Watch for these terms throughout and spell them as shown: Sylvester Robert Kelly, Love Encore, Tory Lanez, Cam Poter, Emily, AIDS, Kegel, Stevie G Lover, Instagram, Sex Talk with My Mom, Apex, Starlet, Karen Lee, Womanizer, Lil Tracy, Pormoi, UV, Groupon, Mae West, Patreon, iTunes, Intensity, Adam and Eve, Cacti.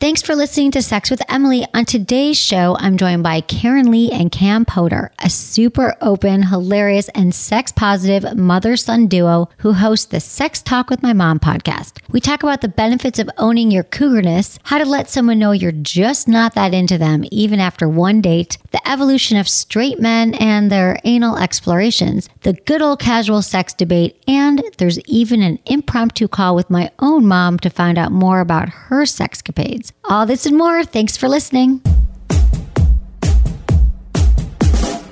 Thanks for listening to Sex with Emily. On today's show, I'm joined by Karen Lee and Cam Poter, a super open, hilarious, and sex-positive mother-son duo who hosts the Sex Talk with My Mom podcast. We talk about the benefits of owning your cougerness, how to let someone know you're just not that into them even after one date, the evolution of straight men and their anal explorations, the good old casual sex debate, and there's even an impromptu call with my own mom to find out more about her sexcapades. All this and more. Thanks for listening.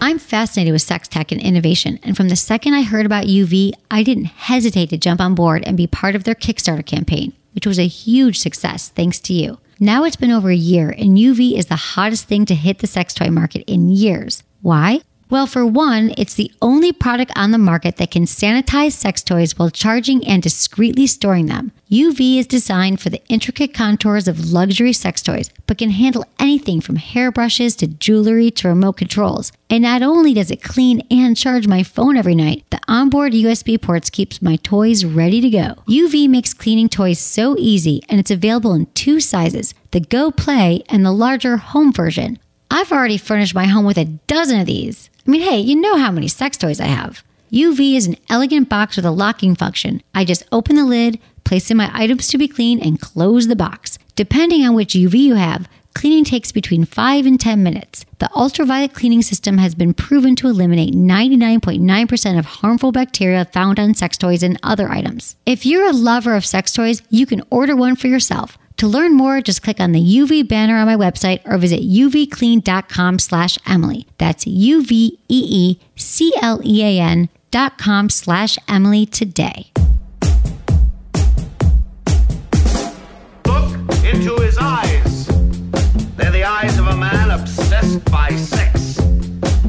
I'm fascinated with sex tech and innovation, and from the second I heard about UV, I didn't hesitate to jump on board and be part of their Kickstarter campaign, which was a huge success thanks to you. Now it's been over a year, and UV is the hottest thing to hit the sex toy market in years. Why? Well, for one, it's the only product on the market that can sanitize sex toys while charging and discreetly storing them. UV is designed for the intricate contours of luxury sex toys, but can handle anything from hairbrushes to jewelry to remote controls. And not only does it clean and charge my phone every night, the onboard USB ports keeps my toys ready to go. UV makes cleaning toys so easy, and it's available in two sizes, the Go Play and the larger home version. I've already furnished my home with 12 of these. I mean, hey, you know how many sex toys I have. UV is an elegant box with a locking function. I just open the lid, place in my items to be cleaned, and close the box. Depending on which UV you have, cleaning takes between 5 and 10 minutes. The ultraviolet cleaning system has been proven to eliminate 99.9% of harmful bacteria found on sex toys and other items. If you're a lover of sex toys, you can order one for yourself. To learn more, just click on the UV banner on my website or visit uvclean.com/Emily. That's UVEECLEAN.com/Emily today. Look into his eyes. They're the eyes of a man obsessed by sex.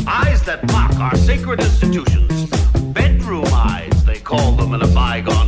Eyes that mock our sacred institutions. Bedroom eyes, they call them in a bygone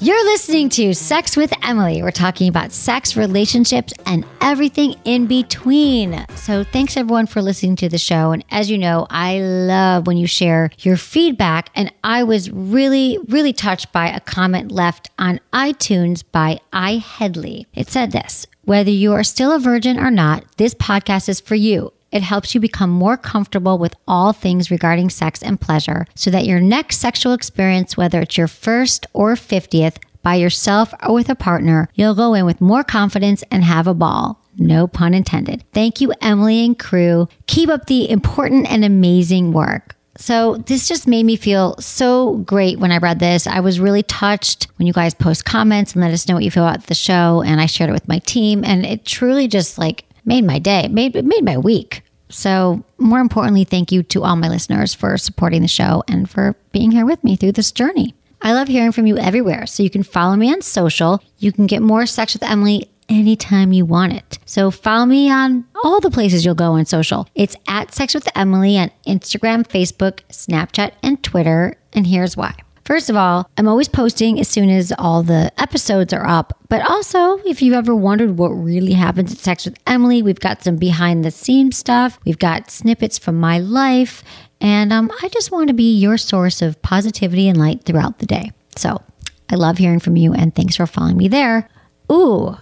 You're listening to Sex with Emily. We're talking about sex, relationships, and everything in between. So thanks everyone for listening to the show. And as you know, I love when you share your feedback. And I was really, really touched by a comment left on iTunes by I Headley. It said this: whether you are still a virgin or not, this podcast is for you. It helps you become more comfortable with all things regarding sex and pleasure so that your next sexual experience, whether it's your first or 50th, by yourself or with a partner, you'll go in with more confidence and have a ball. No pun intended. Thank you, Emily and crew. Keep up the important and amazing work. So this just made me feel so great when I read this. I was really touched when you guys post comments and let us know what you feel about the show. And I shared it with my team, and it truly just like made my day, made my week. So more importantly, thank you to all my listeners for supporting the show and for being here with me through this journey. I love hearing from you everywhere, so you can follow me on social. You can get more Sex with Emily anytime you want it. So follow me on all the places you'll go on social. It's at Sex with Emily on Instagram, Facebook, Snapchat, and Twitter, and here's why. First of all, I'm always posting as soon as all the episodes are up. But also, if you've ever wondered what really happens at Sex with Emily, we've got some behind-the-scenes stuff. We've got snippets from my life. And I just want to be your source of positivity and light throughout the day. So I love hearing from you, and thanks for following me there. Oh,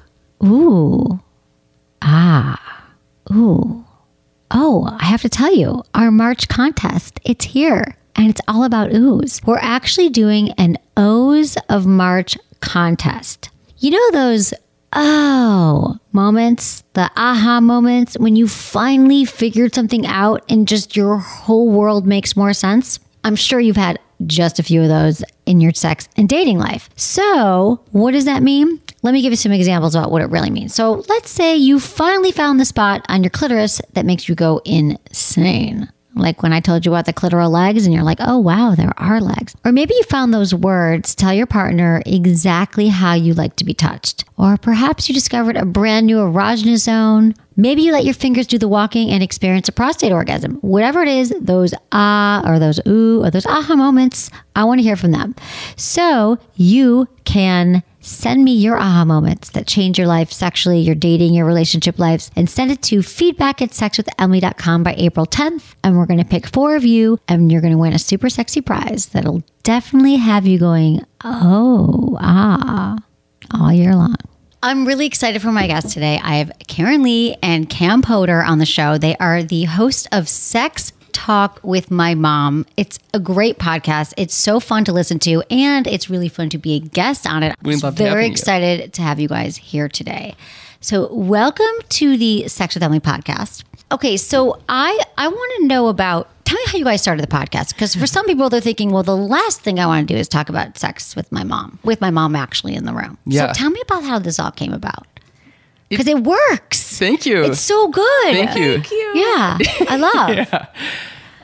I have to tell you, our March contest, it's here, and it's all about oohs. We're actually doing an O's of March contest. You know those oh moments, the aha moments when you finally figured something out and just your whole world makes more sense? I'm sure you've had just a few of those in your sex and dating life. So what does that mean? Let me give you some examples about what it really means. So let's say you finally found the spot on your clitoris that makes you go insane. Like when I told you about the clitoral legs and you're like, oh, wow, there are legs. Or maybe you found those words. Tell your partner exactly how you like to be touched. Or perhaps you discovered a brand new erogenous zone. Maybe you let your fingers do the walking and experience a prostate orgasm. Whatever it is, those ah or those ooh or those aha moments, I want to hear from them. So you can send me your aha moments that change your life sexually, your dating, your relationship lives, and send it to feedback@sexwithemily.com by April 10th. And we're going to pick 4 of you and you're going to win a super sexy prize that'll definitely have you going, oh, ah, all year long. I'm really excited for my guests today. I have Karen Lee and Cam Poter on the show. They are the host of Sex Talk with My Mom. It's a great podcast. It's so fun to listen to, and it's really fun to be a guest on it. We'd love to have you. Very excited to have you guys here today. So welcome to the Sex with Emily podcast. Okay, so I want to know about, tell me how you guys started the podcast. Because for some people, they're thinking, well, the last thing I want to do is talk about sex with my mom actually in the room. Yeah. So tell me about how this all came about. Because it works. Thank you. It's so good. Thank you. Thank you. Yeah. I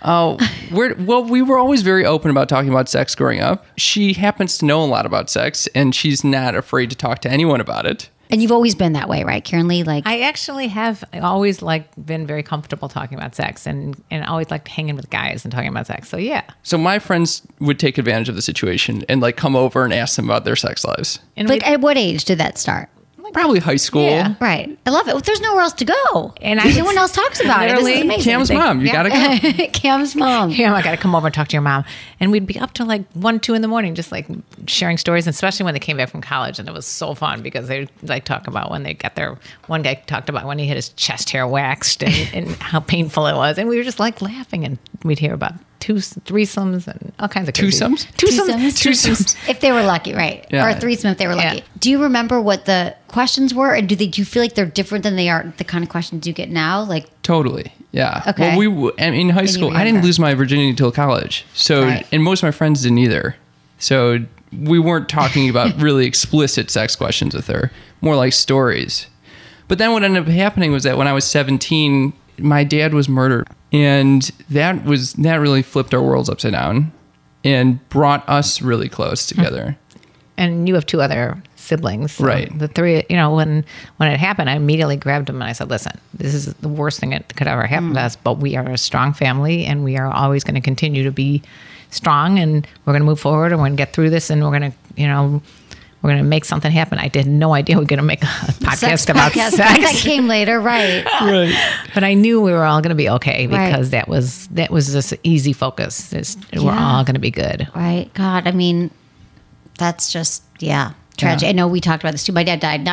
love. Yeah. We were always very open about talking about sex growing up. She happens to know a lot about sex, and she's not afraid to talk to anyone about it. And you've always been that way, right, Karen Lee? Like I actually have always been very comfortable talking about sex and always liked hanging with guys and talking about sex. So yeah. So my friends would take advantage of the situation and come over and ask them about their sex lives. And at what age did that start? Probably high school. Yeah. Right. I love it. Well, there's nowhere else to go. And no one else talks about it. This is amazing. Cam's mom. You got to go. Cam's mom. Cam, I got to come over and talk to your mom. And we'd be up till 1, 2 in the morning, just sharing stories, and especially when they came back from college. And it was so fun because they talk about when they got their, one guy talked about when he had his chest hair waxed and how painful it was. And we were just laughing, and we'd hear about threesomes and all kinds of twosomes. Twosomes. If they were lucky, right? Yeah. Or a threesome if they were lucky. Yeah. Do you remember what the questions were, and do you feel like they're different than they are the kind of questions you get now? Totally. Yeah. Okay. Well, in high school, I didn't lose my virginity until college. So, and most of my friends didn't either. So we weren't talking about really explicit sex questions with her. More like stories. But then what ended up happening was that when I was 17, my dad was murdered. And that really flipped our worlds upside down and brought us really close together. And you have 2 other siblings. So right. The 3, when it happened, I immediately grabbed him and I said, listen, this is the worst thing that could ever happen to us, but we are a strong family and we are always going to continue to be strong, and we're going to move forward and we're going to get through this, and we're going to, we're going to make something happen. I had no idea we were going to make a podcast about sex. That came later, right? Right. But I knew we were all going to be okay because that was just easy focus. We're all going to be good. Right. God, I mean, that's just, tragic. Yeah. I know we talked about this too. My dad died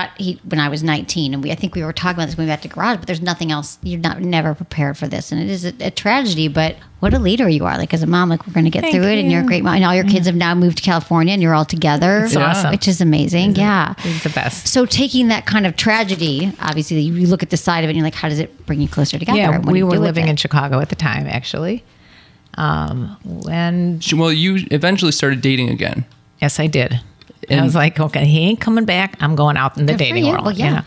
when I was 19, and I think we were talking about this when we got to garage, but there's nothing else. You're never prepared for this. And it is a tragedy, but what a leader you are. As a mom, we're going to get through it, and you're a great mom. And all your kids have now moved to California, and you're all together. It's awesome. Which is amazing. It's the best. So taking that kind of tragedy, obviously, you look at the side of it, and you're like, how does it bring you closer together? Yeah, we were living in Chicago at the time, actually. Well, you eventually started dating again. Yes, I did. And I was like, okay, he ain't coming back. I'm going out in the dating world. Well, yeah.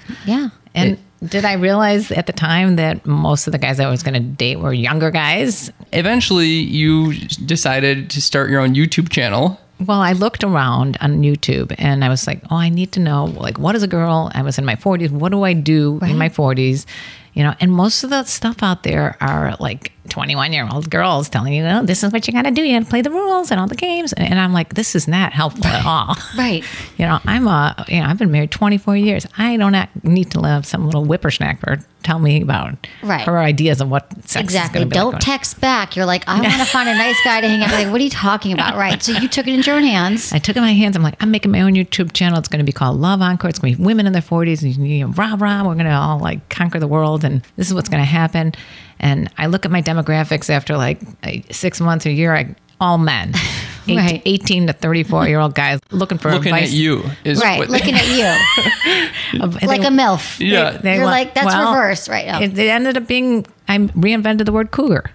And did I realize at the time that most of the guys I was going to date were younger guys? Eventually, you decided to start your own YouTube channel. Well, I looked around on YouTube, and I was like, oh, I need to know, what is a girl? I was in my 40s. What do I do in my 40s? And most of the stuff out there are 21-year-old girls telling you, oh, this is what you got to do. You got to play the rules and all the games. And I'm like, this is not helpful at all. Right. I've been married 24 years. I do not need to love some little whippersnapper tell me about her ideas of what sex exactly. is going to be. Don't text back. You're like, I want to find a nice guy to hang out with. What are you talking about? Right. So you took it into your own hands. I took it in my hands. I'm like, I'm making my own YouTube channel. It's going to be called Love Encore. It's going to be women in their 40s. And rah, we're going to all conquer the world. And this is what's going to happen. And I look at my demographics after 6 months, a year, all men, 18 to 34-year-old guys looking for advice. Looking at you. A MILF. Yeah. You're that's reverse right now. It ended up being, I reinvented the word cougar.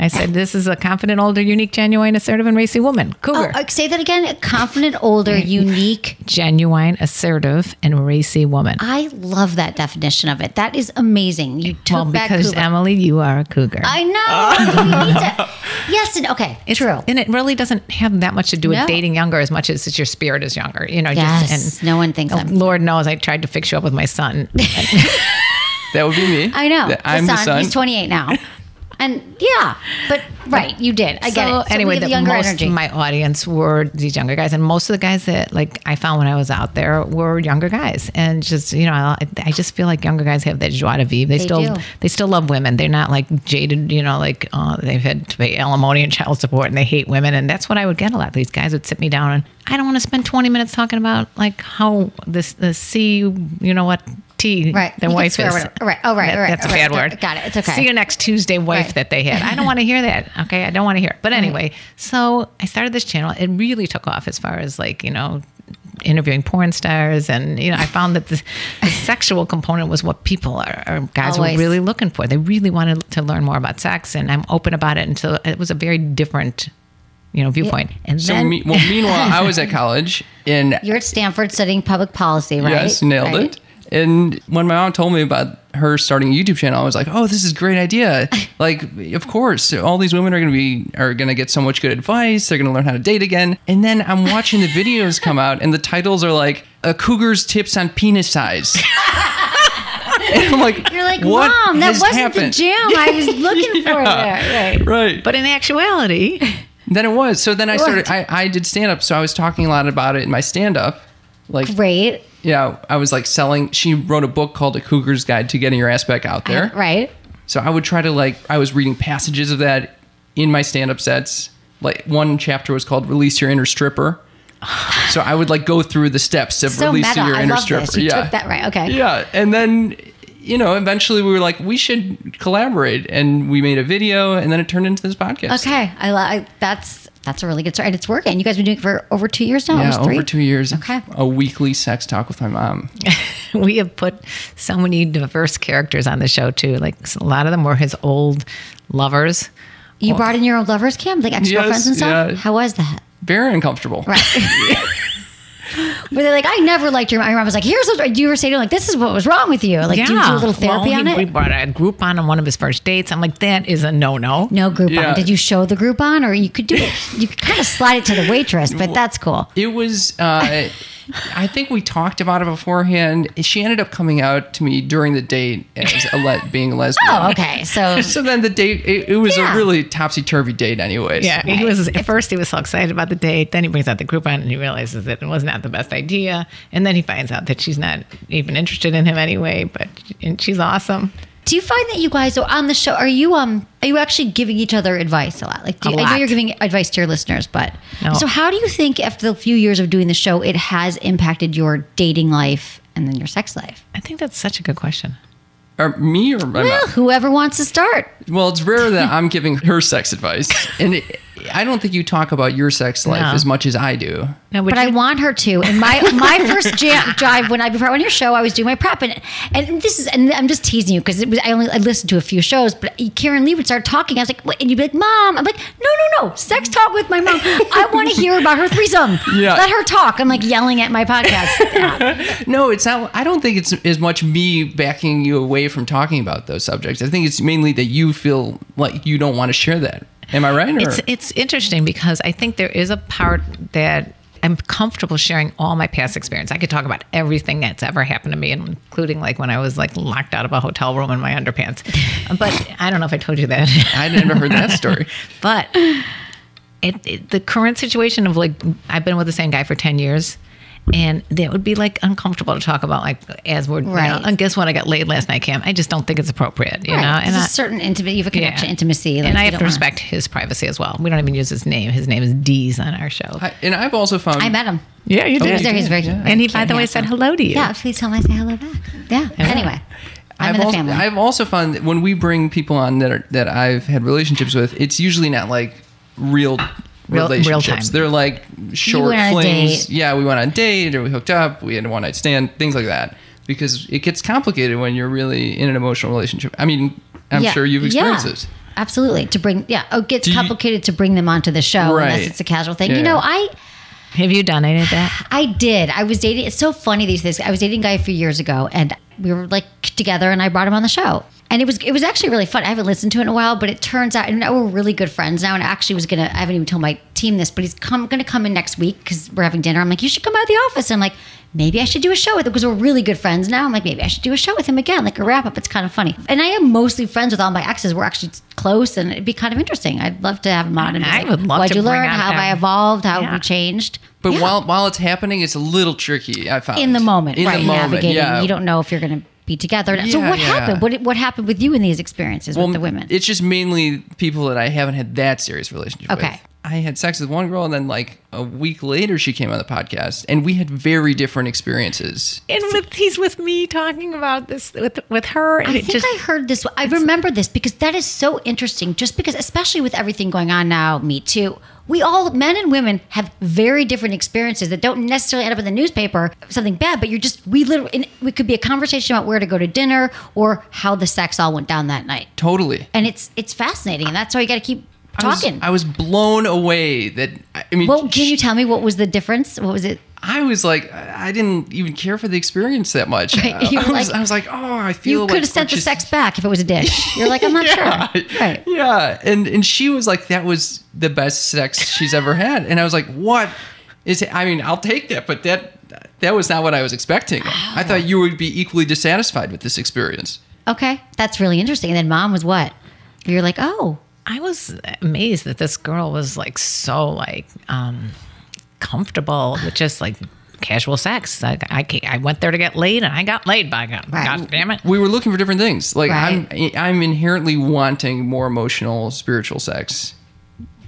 I said, this is a confident, older, unique, genuine, assertive, and racy woman. Cougar. Oh, say that again. Confident, older, unique, genuine, assertive, and racy woman. I love that definition of it. That is amazing. You took back because cougar. Emily, you are a cougar. I know. You need to, yes. And, okay. It's true. And it really doesn't have that much to do with dating younger as much as it's your spirit is younger. You know. Yes. Just, and no one thinks I'm. Lord knows I tried to fix you up with my son. That would be me. I know. I'm the son. He's 28 now. And yeah, but right, you did. I get it. So anyway, most of my audience were these younger guys, and most of the guys that like I found when I was out there were younger guys, and just you know, I just feel like younger guys have that joie de vivre. They still love women. They're not like jaded, you know, like they've had to pay alimony and child support, and they hate women, and that's what I would get a lot. These guys would sit me down, and I don't want to spend 20 minutes talking about like how the C, you know what. Tea, right. Their wife is. Right. Oh, right. That's a bad word. Got it. It's okay. See you next Tuesday, wife that they had. I don't want to hear that. Okay. I don't want to hear it. But anyway, so I started this channel. It really took off as far as like, you know, interviewing porn stars. And, you know, I found that the sexual component was what people or guys were really looking for. They really wanted to learn more about sex. And I'm open about it. And so it was a very different, you know, viewpoint. And so, meanwhile, I was at college. And you're at Stanford studying public policy, right? Yes. Nailed it. And when my mom told me about her starting a YouTube channel, I was like, oh, this is a great idea. Like, of course, all these women are going to get so much good advice. They're going to learn how to date again. And then I'm watching the videos come out and the titles are like, a cougar's tips on penis size. And I'm like, you're like, what Mom, that wasn't happened? The jam I was looking for there. Right. But in actuality. Then it was. So then I started, I did stand up. So I was talking a lot about it in my stand up. Like, great. Yeah, I was like selling. She wrote a book called A Cougar's Guide to Getting Your Ass Back Out There. Right. So I would try to like, I was reading passages of that in my stand-up sets. Like one chapter was called Release Your Inner Stripper. So I would like go through the steps of so releasing your inner stripper. This. You took that right. Okay. Yeah. And then, you know, eventually we were like, we should collaborate. And we made a video and then it turned into this podcast. Okay. That's a really good story. And it's working. You guys have been doing it for over 2 years now? Yeah, almost 3? Over 2 years. Okay. A weekly sex talk with my mom. We have put so many diverse characters on the show, too. Like, a lot of them were his old lovers. You brought in your old lovers, Cam? Like, ex-girlfriends and stuff? Yeah. How was that? Very uncomfortable. Right. Where they're like, I never liked your mom. My mom was like, here's what you were saying. Like, this is what was wrong with you. Like, do you do a little therapy on it? We brought a Groupon on one of his first dates. I'm like, that is a no-no. No Groupon. Yeah. Did you show the Groupon? Or you could do it. You could kind of slide it to the waitress, but that's cool. It was, I think we talked about it beforehand. She ended up coming out to me during the date as being a lesbian. Oh, okay. So then the date, it was a really topsy-turvy date anyways. Yeah. Right. At first, he was so excited about the date. Then he brings out the Groupon and he realizes that it was not the best idea. And then he finds out that she's not even interested in him anyway, and she's awesome. Do you find that you guys on the show, are you actually giving each other advice a lot? Like, I know you're giving advice to your listeners, but so how do you think after the few years of doing the show, it has impacted your dating life and then your sex life? I think that's such a good question. Or me or my mom? Whoever wants to start. Well, it's rare that I'm giving her sex advice. And I don't think you talk about your sex life as much as I do. No, but I want her to. And my first drive before I went on your show, I was doing my prep. And I'm just teasing you because I listened to a few shows, but Karen Lee would start talking. I was like, what? And you'd be like, Mom. I'm like, no. Sex talk with my mom. I want to hear about her threesome. Yeah. Let her talk. I'm like yelling at my podcast. No, it's not. I don't think it's as much me backing you away from talking about those subjects. I think it's mainly that you feel like you don't want to share that. Am I right? Or? It's interesting because I think there is a part that I'm comfortable sharing all my past experience. I could talk about everything that's ever happened to me, including like when I was like locked out of a hotel room in my underpants. But I don't know if I told you that. I never heard that story. But the current situation of like, I've been with the same guy for 10 years. And that would be like uncomfortable to talk about, like as we're. Right. You know, and guess what? I got laid last night, Cam. I just don't think it's appropriate, you know. And it's a certain intimate. You have a connection, intimacy, like, and I have to respect his privacy as well. We don't even use his name. His name is Deez on our show. And I've also found I met him. Yeah, you did. He's very cute. And he, by the way, said hello to you. Yeah, please tell him I say hello back. Yeah. Anyway, I'm in the family. I've also found that when we bring people on that I've had relationships with, it's usually not like real. Relationships. They're like short flings. Yeah, we went on a date or we hooked up. We had a one-night stand, things like that. Because it gets complicated when you're really in an emotional relationship. I mean, I'm sure you've experienced this. absolutely. To bring, yeah. Oh, it gets complicated to bring them onto the show, right, unless it's a casual thing. Yeah. You know, have you donated that? I did. I was dating. It's so funny, these things. I was dating a guy a few years ago, and we were like together, and I brought him on the show. And it was actually really fun. I haven't listened to it in a while, but it turns out, and we're really good friends now. And I haven't even told my team this, but he's going to come in next week because we're having dinner. I'm like, you should come by the office. And I'm like, maybe I should do a show with him because we're really good friends now. I'm like, maybe I should do a show with him again, like a wrap up. It's kind of funny. And I am mostly friends with all my exes. We're actually close, and it'd be kind of interesting. I'd love to have him on. And I would love to. What'd you learn? How have I evolved? How have we changed? But while it's happening, it's a little tricky, I found. In the moment, right? Navigating. Yeah. You don't know if you're going to be together. Yeah, so what happened? What happened with you in these experiences with the women? It's just mainly people that I haven't had that serious relationship with. I had sex with one girl, and then like a week later she came on the podcast, and we had very different experiences. And he's with me talking about this with her. And I think I heard this. I remember this because that is so interesting, just because, especially with everything going on now, Me Too, we all, men and women, have very different experiences that don't necessarily end up in the newspaper, something bad, but it could be a conversation about where to go to dinner or how the sex all went down that night. Totally. And it's fascinating, and that's why you got to keep talking. I was blown away that, I mean... Well, can you tell me what was the difference? What was it? I was like, I didn't even care for the experience that much. Right. I was like, oh, I feel like... You could have sent the sex back if it was a dish. You're like, I'm not sure. Right. Yeah. And she was like, that was the best sex she's ever had. And I was like, what is it? I mean, I'll take that, but that was not what I was expecting. Oh. I thought you would be equally dissatisfied with this experience. Okay. That's really interesting. And then Mom was what? You're like, oh... I was amazed that this girl was like so like comfortable with just like casual sex. Like I went there to get laid, and I got laid by God. Right. God damn it! We were looking for different things. Like I'm inherently wanting more emotional, spiritual sex,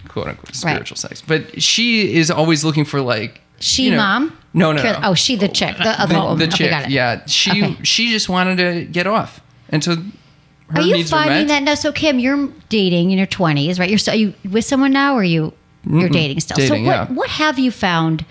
quote unquote spiritual sex. But she is always looking for like Mom. No. Oh, she the chick. The chick. Okay, got it. Yeah, she just wanted to get off, and so. Are you finding that now? So Cam, you're dating in your 20s, right? Are you with someone now, or you're dating still? Dating, so what have you found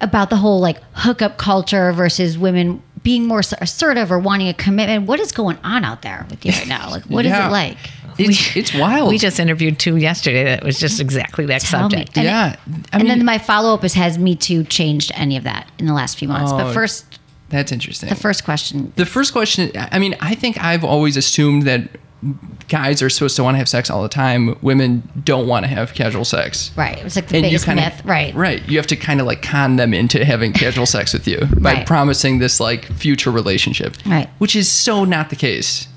about the whole like hookup culture versus women being more assertive or wanting a commitment? What is going on out there with you right now? Like, what is it like? It's wild. We just interviewed two yesterday that was just exactly that subject. And then my follow-up has Me Too changed any of that in the last few months? But first... That's interesting. The first question, I mean, I think I've always assumed that guys are supposed to want to have sex all the time. Women don't want to have casual sex. Right. It was like the biggest myth. Right. Right. You have to kind of like con them into having casual sex with you by promising this like future relationship. Right. Which is so not the case.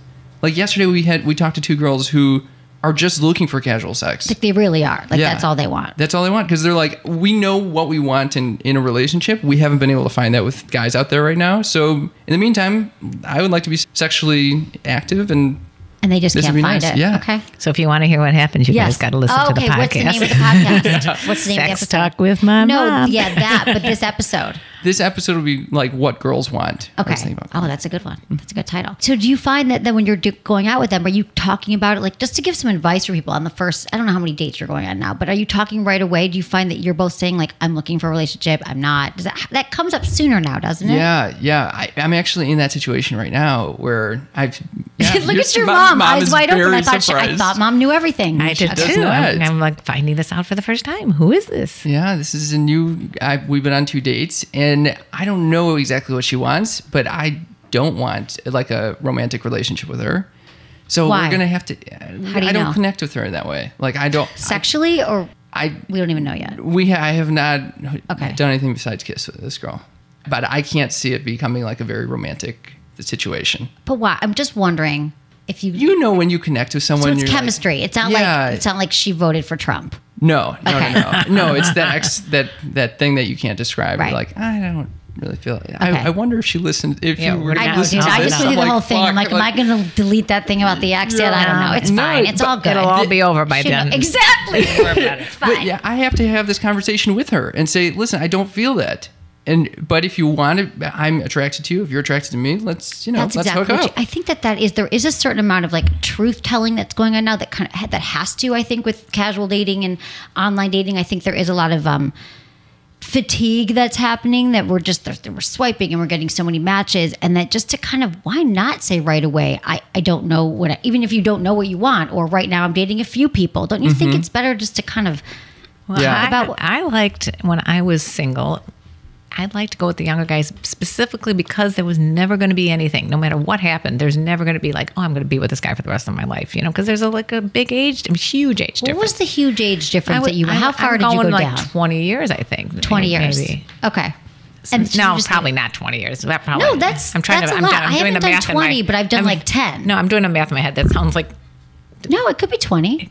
Like yesterday we talked to two girls who are just looking for casual sex. Like they really are. Like that's all they want. That's all they want. Because they're like, we know what we want in a relationship. We haven't been able to find that with guys out there right now. So in the meantime, I would like to be sexually active and they just can't find it. Yeah. Okay. So if you want to hear what happens, you guys got to listen to the podcast. What's the name of the podcast? What's the name of the episode? Sex Talk with My Mom. No, but this episode. This episode will be like what girls want. Okay. Oh, that's a good one. That's a good title. So do you find that when you're going out with them, are you talking about it? Like just to give some advice for people on the first, I don't know how many dates you're going on now, but are you talking right away? Do you find that you're both saying like, I'm looking for a relationship. I'm not. That comes up sooner now, doesn't it? Yeah. Yeah. I'm actually in that situation right now where I've... Yeah, look at your mom. Eyes wide open. I thought Mom knew everything. I did too. I'm like finding this out for the first time. Who is this? Yeah, this is a new... We've been on two dates, and I don't know exactly what she wants, but I don't want like a romantic relationship with her. So why? We're going to have to... I don't connect with her in that way. Like I don't... Sexually or... We don't even know yet. I have not done anything besides kiss with this girl. But I can't see it becoming like a very romantic situation. But why? I'm just wondering... If you know when you connect with someone, so it's chemistry. Like, it's not like she voted for Trump. No, it's that thing that you can't describe. Right. You're like, I don't really feel it. Okay. I wonder if she listened. I just did the whole thing. I'm like, am I going to delete that thing about the ex yet? I don't know. It's fine. It's all good. It'll all be over by then. Exactly. It's fine. But yeah, I have to have this conversation with her and say, listen, I don't feel that. But if you want to, I'm attracted to you. If you're attracted to me, let's hook up. I think there is a certain amount of like truth telling that's going on now that kind of that has to, I think, with casual dating and online dating. I think there is a lot of fatigue that's happening, that we're just, we're swiping and we're getting so many matches, and that just to kind of, why not say right away, I don't know what, even if you don't know what you want, or right now I'm dating a few people, don't you think it's better just to kind of, I liked when I was single, I'd like to go with the younger guys specifically because there was never going to be anything. No matter what happened, there's never going to be like, oh, I'm going to be with this guy for the rest of my life, you know, because there's a, like a big age, huge age difference. What was the huge age difference that you, how far did you go down? 20 years, I think. 20 years. Maybe. Okay. And no, probably not 20 years. That probably, no, that's, I'm trying that's to, a I'm lot. Doing, I'm I haven't doing done 20, my, but I've done I'm, like 10. No, I'm doing a math in my head. That sounds like. No, it could be 20.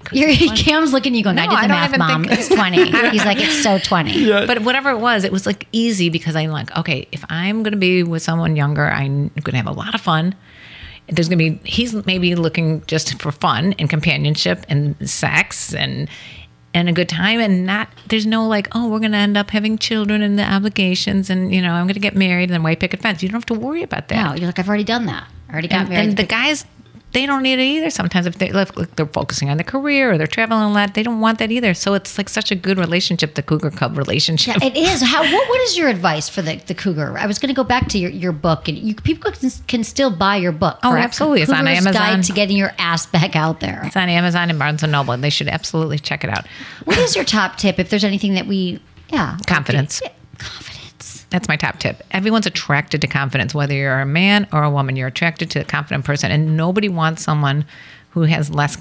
Cam's looking at you going, no, I did the math, Mom. It's 20. He's like, it's so 20. Yeah. But whatever it was like easy because I'm like, okay, if I'm going to be with someone younger, I'm going to have a lot of fun. There's going to be, he's maybe looking just for fun and companionship and sex and a good time, and not, there's no like, oh, we're going to end up having children and the obligations and, you know, I'm going to get married and then white picket fence. You don't have to worry about that. No, you're like, I've already done that. I already got married. And the guys... They don't need it either. Sometimes if they're focusing on their career or they're traveling a lot, they don't want that either. So it's like such a good relationship, the Cougar Cub relationship. Yeah, it is. What is your advice for the Cougar? I was going to go back to your book, and people can still buy your book. Correct? Oh, absolutely. It's on Amazon. Guide to Getting Your Ass Back Out There. It's on Amazon and Barnes & Noble, and they should absolutely check it out. What is your top tip if there's anything that we, Confidence. Confidence. That's my top tip. Everyone's attracted to confidence, whether you're a man or a woman. You're attracted to a confident person, and nobody wants someone who has less.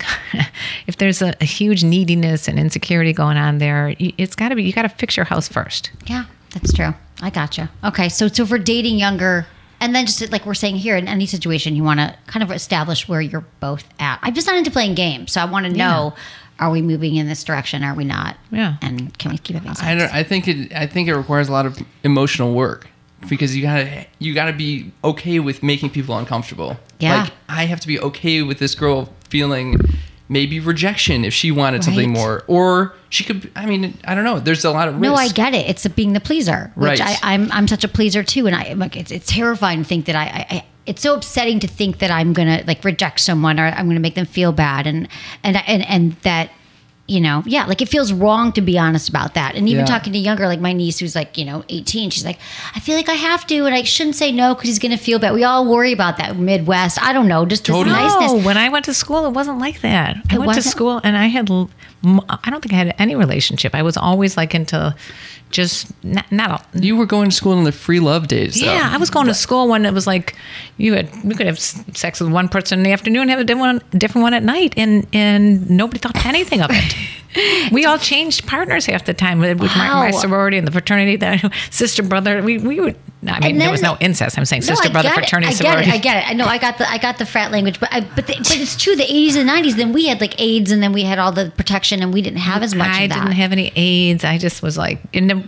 If there's a huge neediness and insecurity going on there, it's got to be, you got to fix your house first. Yeah, that's true. I gotcha. Okay, so for dating younger, and then just like we're saying here, in any situation, you want to kind of establish where you're both at. I'm just not into playing games, so I want to know. Are we moving in this direction? Are we not? Yeah. And can we keep having sex? I think it requires a lot of emotional work, because you gotta be okay with making people uncomfortable. Yeah. Like, I have to be okay with this girl feeling maybe rejection if she wanted something more, or she could. I mean, I don't know. There's a lot of risk. No, I get it. It's being the pleaser, which I'm such a pleaser too, and I like it's terrifying to think that I it's so upsetting to think that I'm going to like reject someone, or I'm going to make them feel bad. And that, you know, like it feels wrong to be honest about that. And even talking to younger, like my niece, who's like, you know, 18, she's like, I feel like I have to, and I shouldn't say no, 'cause he's going to feel bad. We all worry about that. Midwest. I don't know. Just this niceness. No, when I went to school, it wasn't like that. I went to school and I don't think I had any relationship. I was always like into just not all. You were going to school in the free love days, though. Yeah, I was going to school when it was like you could have sex with one person in the afternoon and have a different one at night, and nobody thought anything of it. We all changed partners half the time with my sorority and the fraternity, the sister brother. We would. I mean, there was no incest. I'm saying sister, brother, fraternity, sorority. I get it. I know. I got the frat language, but it's true. The 80s and 90s. Then we had like AIDS, and then we had all the protection, and we didn't have as much. I didn't have any AIDS. I just was like,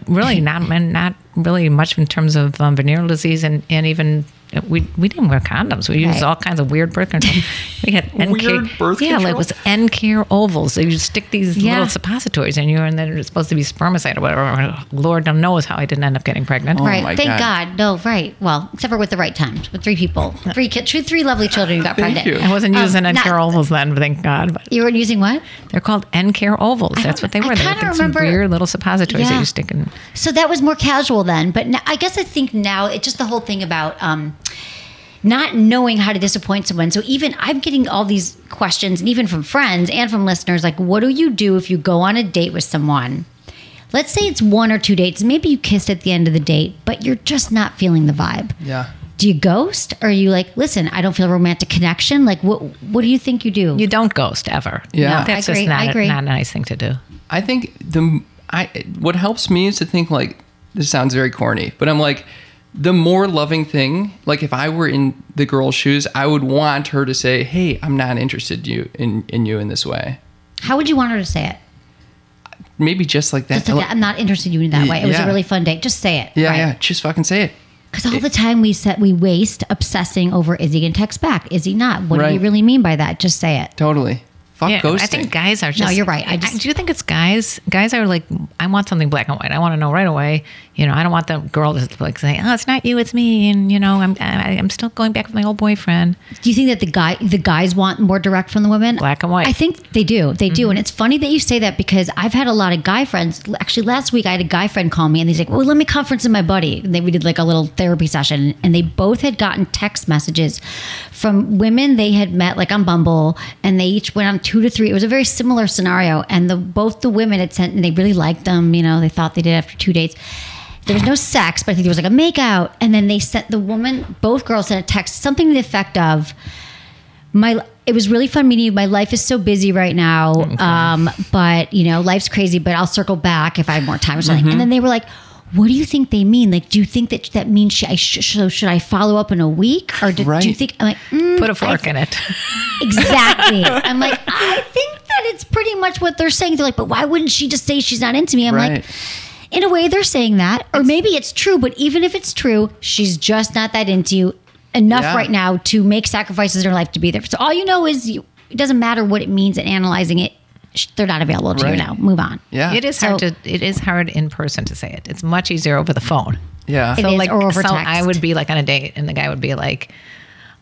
really not really much in terms of venereal disease, and even we didn't wear condoms. We used all kinds of weird birth control. We had birth control. Yeah, like it was NK ovals. So you stick these little suppositories in you, and then it's supposed to be spermicide or whatever. Lord knows how I didn't end up getting pregnant. Oh, right. Thank God. No, right. Well, except for with the right times, with three lovely children who got pregnant. I wasn't using NK ovals then, thank God. But you weren't using what? They're called NK ovals. That's what they were. They were some weird little suppositories that you stick in. So that was more casual then, but now, I guess I think now it's just the whole thing about not knowing how to disappoint someone. So even I'm getting all these questions, and even from friends and from listeners, like, what do you do if you go on a date with someone? Let's say it's one or two dates. Maybe you kissed at the end of the date, but you're just not feeling the vibe. Yeah. Do you ghost? Or are you like, listen, I don't feel a romantic connection? Like, what do you think you do? You don't ghost ever. Yeah. No, that's just not a nice thing to do. I think what helps me is to think like, this sounds very corny, but I'm like, the more loving thing, like if I were in the girl's shoes, I would want her to say, hey, I'm not interested in you in this way. How would you want her to say it? Maybe just like that. Just like that. I'm not interested in you in that way. It was a really fun date. Just say it. Yeah, right? Yeah. Just fucking say it. Because all the time we waste obsessing over, is he going to text back? Is he not? What do you really mean by that? Just say it. Totally. Fuck ghosting. I think guys are just... No, you're right. Do you think it's guys? Guys are like, I want something black and white. I want to know right away. You know, I don't want the girl to like say, oh, it's not you, it's me. And, you know, I'm still going back with my old boyfriend. Do you think that the guys want more direct from the women? Black and white. I think they do. They do. And it's funny that you say that because I've had a lot of guy friends. Actually, last week I had a guy friend call me and he's like, well, let me conference with my buddy. And we did like a little therapy session and they both had gotten text messages from women they had met like on Bumble and they each went on 2 to 3. It was a very similar scenario. And both the women had sent and they really liked them. You know, they thought they did after 2 dates. There was no sex, but I think there was like a makeout. And then they sent both girls sent a text, something to the effect of, it was really fun meeting you. My life is so busy right now. Okay. But, you know, life's crazy, but I'll circle back if I have more time or something. Mm-hmm. And then they were like, what do you think they mean? Like, do you think that means should I follow up in a week? Or do you think, I'm like, put a fork in it. Exactly. I'm like, I think that it's pretty much what they're saying. They're like, but why wouldn't she just say she's not into me? I'm like, in a way, they're saying that. Or maybe it's true, but even if it's true, she's just not that into you enough right now to make sacrifices in her life to be there. So all you know is it doesn't matter what it means and analyzing it. They're not available to you now. Move on. Yeah. It is hard in person to say it. It's much easier over the phone. Yeah. So like, or over text. I would be like on a date and the guy would be like,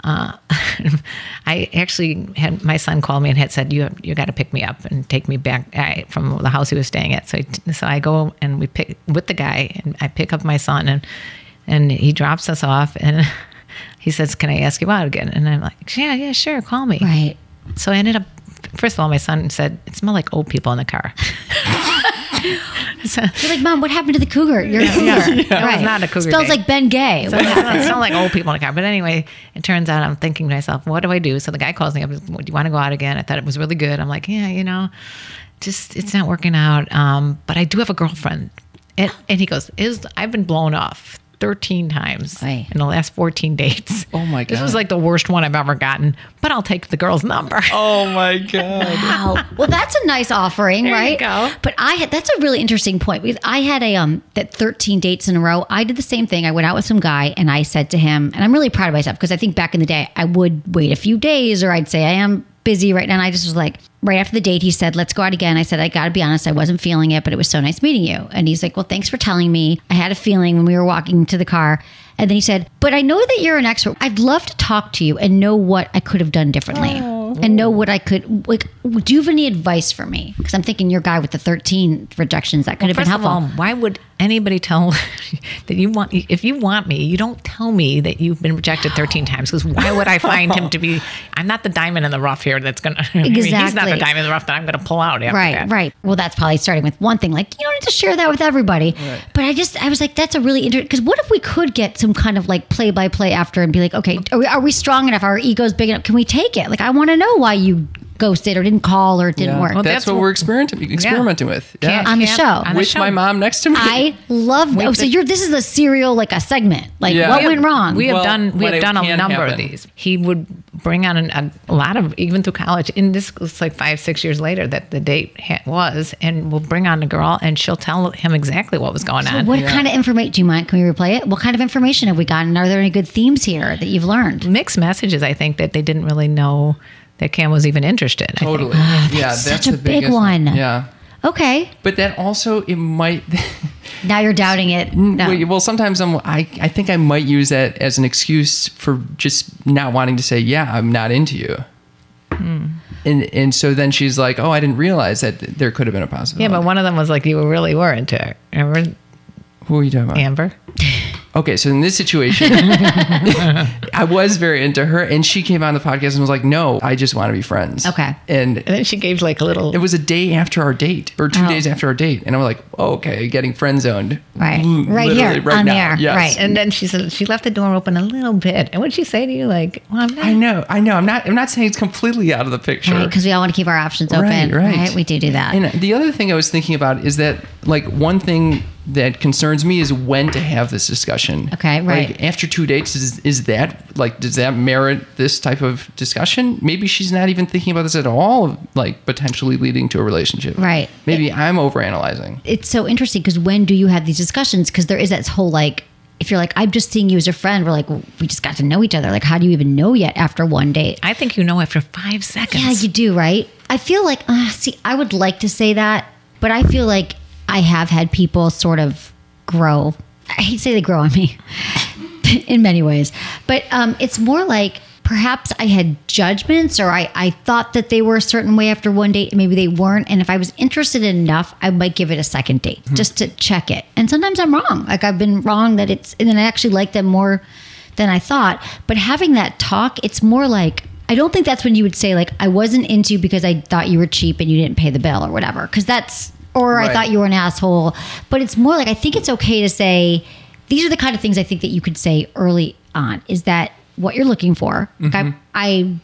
I actually had my son call me and had said, you got to pick me up and take me back from the house he was staying at. So I go and we pick with the guy and I pick up my son and he drops us off and he says, can I ask you out again? And I'm like, yeah, sure. Call me. Right. So I ended up, first of all, my son said, it smelled like old people in the car. So, you're like, Mom, what happened to the cougar? You're a cougar. Yeah. Right. It was not a cougar. It smells like Ben Gay. So it smells like old people in a car. But anyway, it turns out I'm thinking to myself, what do I do? So the guy calls me up, do you want to go out again? I thought it was really good. I'm like, yeah, you know, just it's not working out. But I do have a girlfriend. And he goes, I've been blown off 13 times in the last 14 dates. Oh my God. This was like the worst one I've ever gotten, but I'll take the girl's number. Oh my God. Wow. Well, that's a nice offering, right? There you go. But that's a really interesting point because I had that 13 dates in a row. I did the same thing. I went out with some guy and I said to him, and I'm really proud of myself because I think back in the day I would wait a few days or I'd say I am busy right now. And I just was like, right after the date, he said, let's go out again. I said, I got to be honest, I wasn't feeling it, but it was so nice meeting you. And he's like, well, thanks for telling me. I had a feeling when we were walking to the car. And then he said, but I know that you're an expert. I'd love to talk to you and know what I could have done differently and know what I could, like, do you have any advice for me? Because I'm thinking your guy with the 13 rejections, that could have been helpful. First of all, why would anybody tell that if you want me, you don't tell me that you've been rejected 13 times because why would I find him to be, I'm not the diamond in the rough here that's going to, exactly. I mean, he's not the diamond in the rough that I'm going to pull out after that. Right. Well, that's probably starting with one thing. Like, you don't need to share that with everybody. Right. But I was like, that's a really interesting, because what if we could get some kind of like play by play after and be like, okay, are we strong enough? Our ego's big enough? Can we take it? Like, I want to know why you ghosted or didn't call or didn't work. Well, that's what we're experimenting with. Yeah. On the show. With my mom next to me. I love that. So this is a serial, like a segment. Like what went wrong? We have done a number of these. He would bring on a lot of, even through college, and this was like 5-6 years later that the date was, and we'll bring on a girl and she'll tell him exactly what was going on. What kind of information, do you mind, can we replay it? What kind of information have we gotten? Are there any good themes here that you've learned? Mixed messages, I think, that they didn't really know that Cam was even interested. Totally. That's such a big one. Yeah. Okay. But that also, it might... Now you're doubting it. No. Well, sometimes I think I might use that as an excuse for just not wanting to say, yeah, I'm not into you. Mm. And so then she's like, oh, I didn't realize that there could have been a possibility. Yeah, but one of them was like, you really were into her. Remember? Who are you talking about? Amber. Okay, so in this situation, I was very into her, and she came on the podcast and was like, no, I just want to be friends. Okay. And then she gave like a little... It was a day after our date, or 2 days after our date. And I'm like, oh, okay, getting friend-zoned. Right. Right here, right on now. The air. Yes. Right. And then she said, she left the door open a little bit. And what'd she say to you? Like, well, I'm not... I know. I'm not saying it's completely out of the picture. Right, because we all want to keep our options open. Right. We do that. And the other thing I was thinking about is that, like, one thing that concerns me is when to have this discussion. Okay, right. Like, after 2 dates, is that, like, does that merit this type of discussion? Maybe she's not even thinking about this at all, like, potentially leading to a relationship. Right. Maybe I'm overanalyzing. It's so interesting, because when do you have these discussions? Because there is that whole, like, if you're like, I'm just seeing you as a friend, we're like, well, we just got to know each other. Like, how do you even know yet after one date? I think you know after 5 seconds. Yeah, you do, right? I feel like, see, I would like to say that, but I feel like I have had people sort of grow. I hate to say they grow on me in many ways, but it's more like perhaps I had judgments or I thought that they were a certain way after one date and maybe they weren't. And if I was interested enough, I might give it a second date just to check it. And sometimes I'm wrong. Like I've been wrong that it's, and then I actually like them more than I thought. But having that talk, it's more like, I don't think that's when you would say like, I wasn't into you because I thought you were cheap and you didn't pay the bill or whatever. Cause that's, or right. I thought you were an asshole. But it's more like, I think it's okay to say, these are the kind of things I think that you could say early on is that, what you're looking for. Like I'm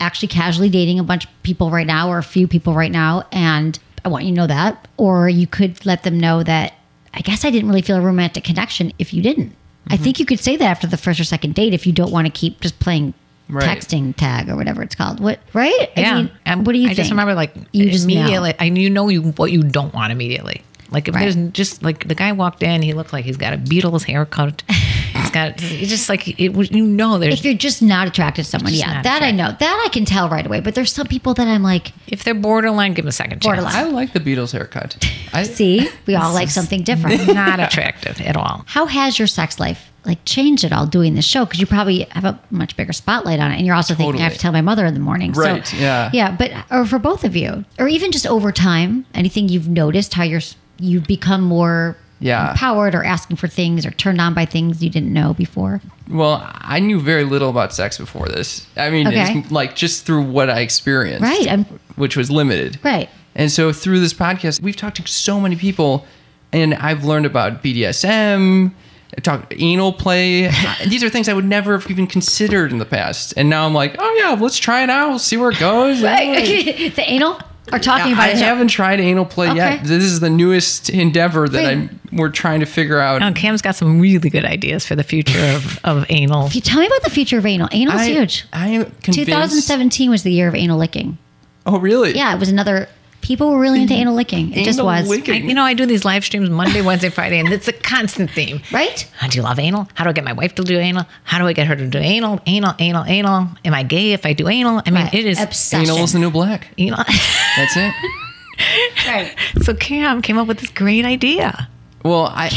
actually casually dating a bunch of people right now or a few people right now. And I want you to know that. Or you could let them know that I guess I didn't really feel a romantic connection if you didn't. I think you could say that after the first or second date if you don't want to keep just playing texting tag or whatever it's called. What, right? Yeah. I mean, what do you think? I just remember like you just immediately, and you know what you don't want immediately. Like if there's just like the guy walked in, he looked like he's got a Beatles haircut. He's got, it's just like, it, you know, there's. If you're just not attracted to someone, yeah, that attracted. I know. That I can tell right away. But there's some people that I'm like. If they're borderline, give them a second chance. I like the Beatles haircut. See, we all like something different. Not attractive at all. How has your sex life like changed at all doing this show? Because you probably have a much bigger spotlight on it. And you're also thinking, I have to tell my mother in the morning. Right, so, yeah. Yeah, but or for both of you. Or even just over time, anything you've noticed, how you've become more empowered or asking for things or turned on by things you didn't know before? Well, I knew very little about sex before this. I mean, it's like just through what I experienced, which was limited. Right. And so through this podcast, we've talked to so many people and I've learned about BDSM, I've talked anal play. These are things I would never have even considered in the past. And now I'm like, oh yeah, let's try it out. We'll see where it goes. Right. The anal? Or talking about it. I haven't tried anal play yet. This is the newest endeavor that we're trying to figure out. Oh, Cam's got some really good ideas for the future of anal. If you tell me about the future of anal. Anal's huge. I am convinced. 2017 was the year of anal licking. Oh, really? Yeah, it was another. People were really into anal licking. It just was. I do these live streams Monday, Wednesday, Friday, and it's a constant theme. Right? Do you love anal? How do I get my wife to do anal? How do I get her to do anal? Anal. Am I gay if I do anal? I mean, it is obsession. Anal is the new black. Anal. That's it. Right. So Cam came up with this great idea. Well, I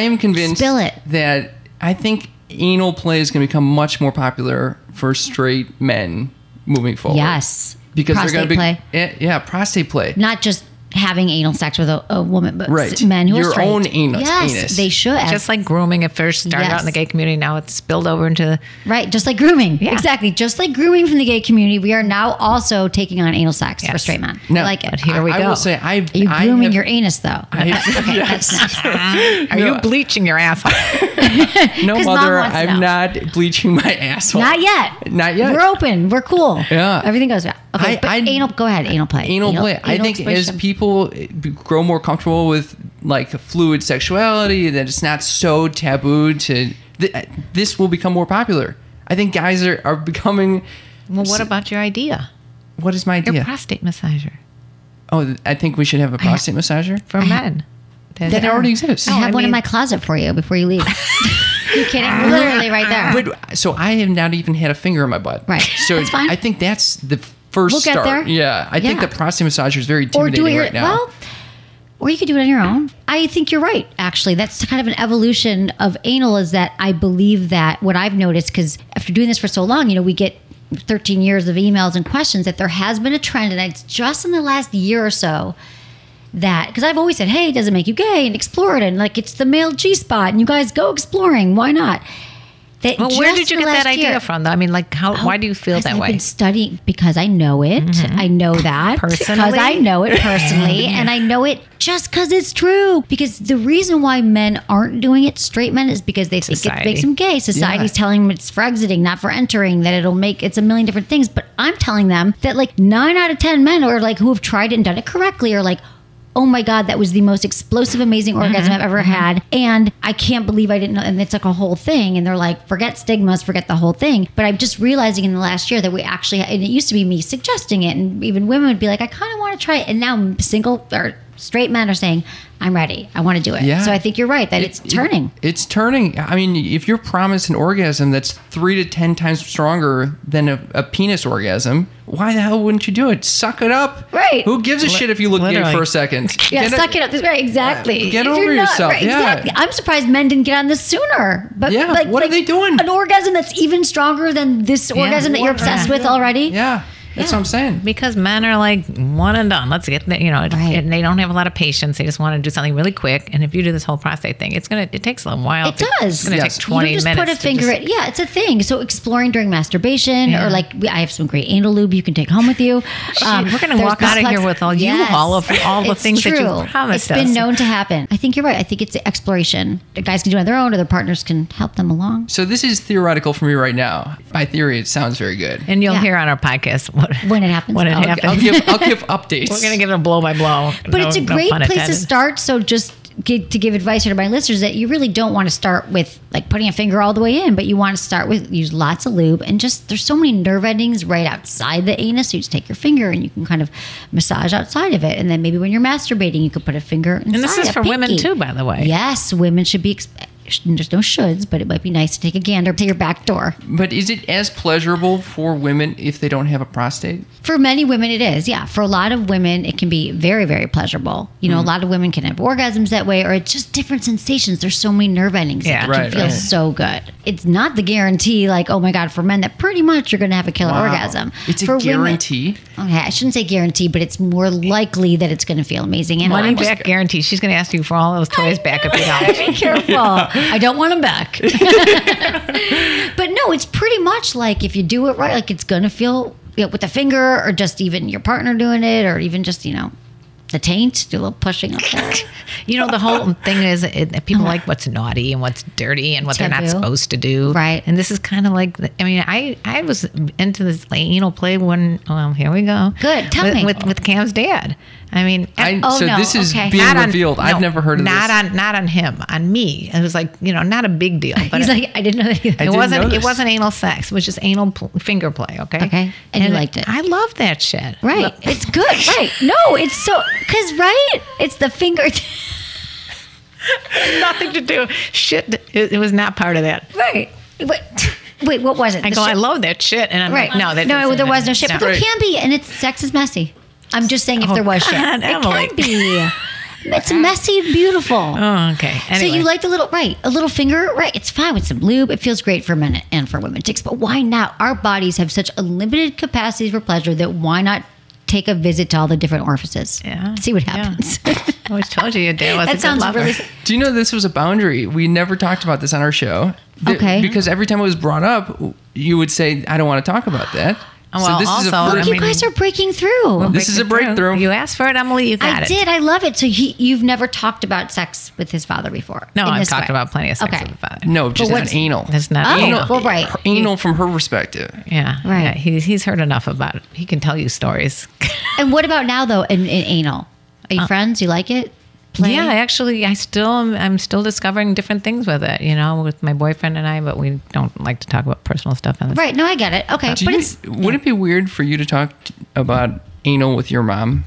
am convinced that I think anal play is going to become much more popular for straight men moving forward. Yes. Because prostate they're going to be play. Yeah, prostate play. Not just having anal sex with a woman, but men who are straight. Your own anus. Yes, they should. Just like grooming at first started out in the gay community. Now it's spilled over into the... Right, just like grooming. Yeah. Exactly. Just like grooming from the gay community, we are now also taking on anal sex for straight men. Now, I like it. But here we go. I will say, are you grooming your anus, though? Are you bleaching your asshole? No, mother, I'm not bleaching my asshole. Not yet. We're open. We're cool. Yeah. Everything goes well. Okay, go ahead. Anal play. Anal play. I think as people grow more comfortable with like fluid sexuality, that it's not so taboo to this will become more popular. I think guys are becoming. Well, what about your idea? What is my idea? Your prostate massager. Oh, I think we should have a prostate massager for men. That already exists. I have one in my closet for you before you leave. You're kidding. Literally right there. But, so I have not even had a finger in my butt. Right. So that's fine. I think that's the first we'll start. There. Yeah. I think the prostate massager is very intimidating right now. Well, or you could do it on your own. I think you're right, actually. That's kind of an evolution of anal is that I believe that what I've noticed, because after doing this for so long, we get 13 years of emails and questions that there has been a trend, and it's just in the last year or so that, because I've always said, hey, does it make you gay? And explore it. And like, it's the male G-spot, and you guys go exploring. Why not? Well, where did you get that idea from, though? I mean, like, why do you feel that way? I've been studying because I know it. I know that. Personally? Because I know it personally. And I know it just because it's true. Because the reason why men aren't doing it, straight men, is because they think it makes them gay. Society's telling them it's for exiting, not for entering, that it's a million different things. But I'm telling them that, like, 9 out of 10 men are, like, who have tried it and done it correctly are, like, oh my God, that was the most explosive, amazing orgasm I've ever had. And I can't believe I didn't know. And it's like a whole thing. And they're like, forget stigmas, forget the whole thing. But I'm just realizing in the last year that we actually, and it used to be me suggesting it. And even women would be like, I kind of want to try it. And now single or straight men are saying, I'm ready. I want to do it. Yeah. So I think you're right that it's turning. It's turning. I mean, if you're promised an orgasm that's 3 to 10 times stronger than a penis orgasm, why the hell wouldn't you do it? Suck it up. Right. Who gives a shit if you look gay for a second? Yeah, suck it up. That's right. Exactly. Get over yourself. Right, exactly. Yeah. I'm surprised men didn't get on this sooner. But yeah, like, what are they doing? An orgasm that's even stronger than this orgasm that you're obsessed with already? Yeah. That's what I'm saying. Because men are like, one and done. Let's get, and they don't have a lot of patience. They just want to do something really quick. And if you do this whole prostate thing, it takes a while. It does. It's going to take 20 minutes. You just put a finger at it's a thing. So exploring during masturbation or like, I have some great anal lube you can take home with you. We're going to walk out of here with all the things that you promised us. It's been known to happen. I think you're right. I think it's exploration. The guys can do it on their own or their partners can help them along. So this is theoretical for me right now. My theory, it sounds very good. And you'll hear on our podcast when it happens. I'll give updates. We're going to give it a blow by blow. But it's a great place to start. So just to give advice here to my listeners that you really don't want to start with like putting a finger all the way in, but you want to start with use lots of lube and just there's so many nerve endings right outside the anus. So you just take your finger and you can kind of massage outside of it. And then maybe when you're masturbating, you could put a finger inside. And this is for women too, by the way. Yes, women should be... There's no shoulds, but it might be nice to take a gander to your back door. But is it as pleasurable for women if they don't have a prostate? For many women, it is. Yeah. For a lot of women, it can be very, very pleasurable. You know, a lot of women can have orgasms that way, or it's just different sensations. There's so many nerve endings that can feel so good. It's not the guarantee, like, oh my God, for men, that pretty much you're going to have a killer orgasm. It's a guarantee? Women, I shouldn't say guarantee, but it's more likely that it's going to feel amazing. And money back guarantee. She's going to ask you for all those toys back at the house. Be careful. Yeah. I don't want them back. But no, it's pretty much like if you do it right, like it's going to feel with the finger or just even your partner doing it or even just, the taint, do a little pushing up there. The whole thing is people like what's naughty and what's dirty and what they're not supposed to do. Right. And this is kind of like, I was into this anal play when, here we go. Good. Tell me. With Cam's dad. This is being revealed. I've never heard of this. Not on him, on me. It was like, not a big deal. But I didn't know that either. It wasn't anal sex. It was just anal finger play, okay? Okay. And you liked it. I love that shit. Right. It's good. Right. No, it's so, because, right? It's the finger. Nothing to do. Shit. It was not part of that. Right. But... Wait, what was it? I love that shit. And I'm like, there was no shit. But there can be, and sex is messy. I'm just saying if there was shit. Emily. It can be. It's messy and beautiful. Oh, okay. Anyway. So you like a little finger, right? It's fine with some lube. It feels great for men and for women. But why not? Our bodies have such a limited capacity for pleasure that why not take a visit to all the different orifices? Yeah. See what happens. Yeah. I always told you your dad was a good lover. Do you know this was a boundary? We never talked about this on our show. Okay. Because every time it was brought up, you would say, I don't want to talk about that. Well, so this also, is a break. You guys are breaking through. Well, this is a breakthrough. You asked for it, Emily. You got it. I did. I love it. So you've never talked about sex with his father before. No, I've talked about plenty of sex with the father. No, just not anal. That's not anal. Well, right. Anal from her perspective. Yeah, right. Yeah, he's heard enough about it. He can tell you stories. And what about now though? In anal, are you friends? You like it? Play? Yeah, actually, I'm still discovering different things with it, with my boyfriend and I, but we don't like to talk about personal stuff on this. Right, no, I get it. Okay. Would it be weird for you to talk about anal with your mom?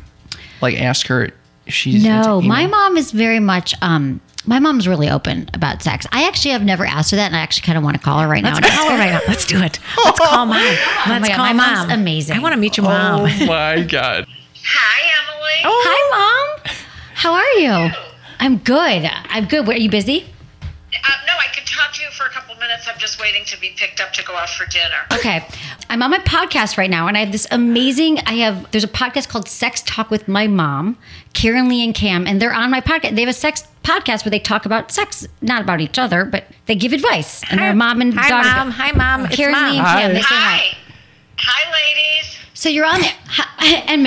Like ask her if she's into anal? My mom is very much, my mom's really open about sex. I actually have never asked her that, and I actually kind of want to call her right now. Let's call her right now. Let's do it. Let's call mom. My mom's amazing. I want to meet your mom. Oh my God. Hi, Emily. Oh. Hi, Mom. How are you? I'm good. Are you busy? No, I could talk to you for a couple minutes. I'm just waiting to be picked up to go out for dinner. Okay. I'm on my podcast right now, and I have this amazing... There's a podcast called Sex Talk with My Mom, Karen Lee and Cam, and they're on my podcast. They have a sex podcast where they talk about sex, not about each other, but they give advice. And their mom and daughter... Hi, Mom. Karen Lee and Cam. They say hi. Hi, ladies. So you're on there. And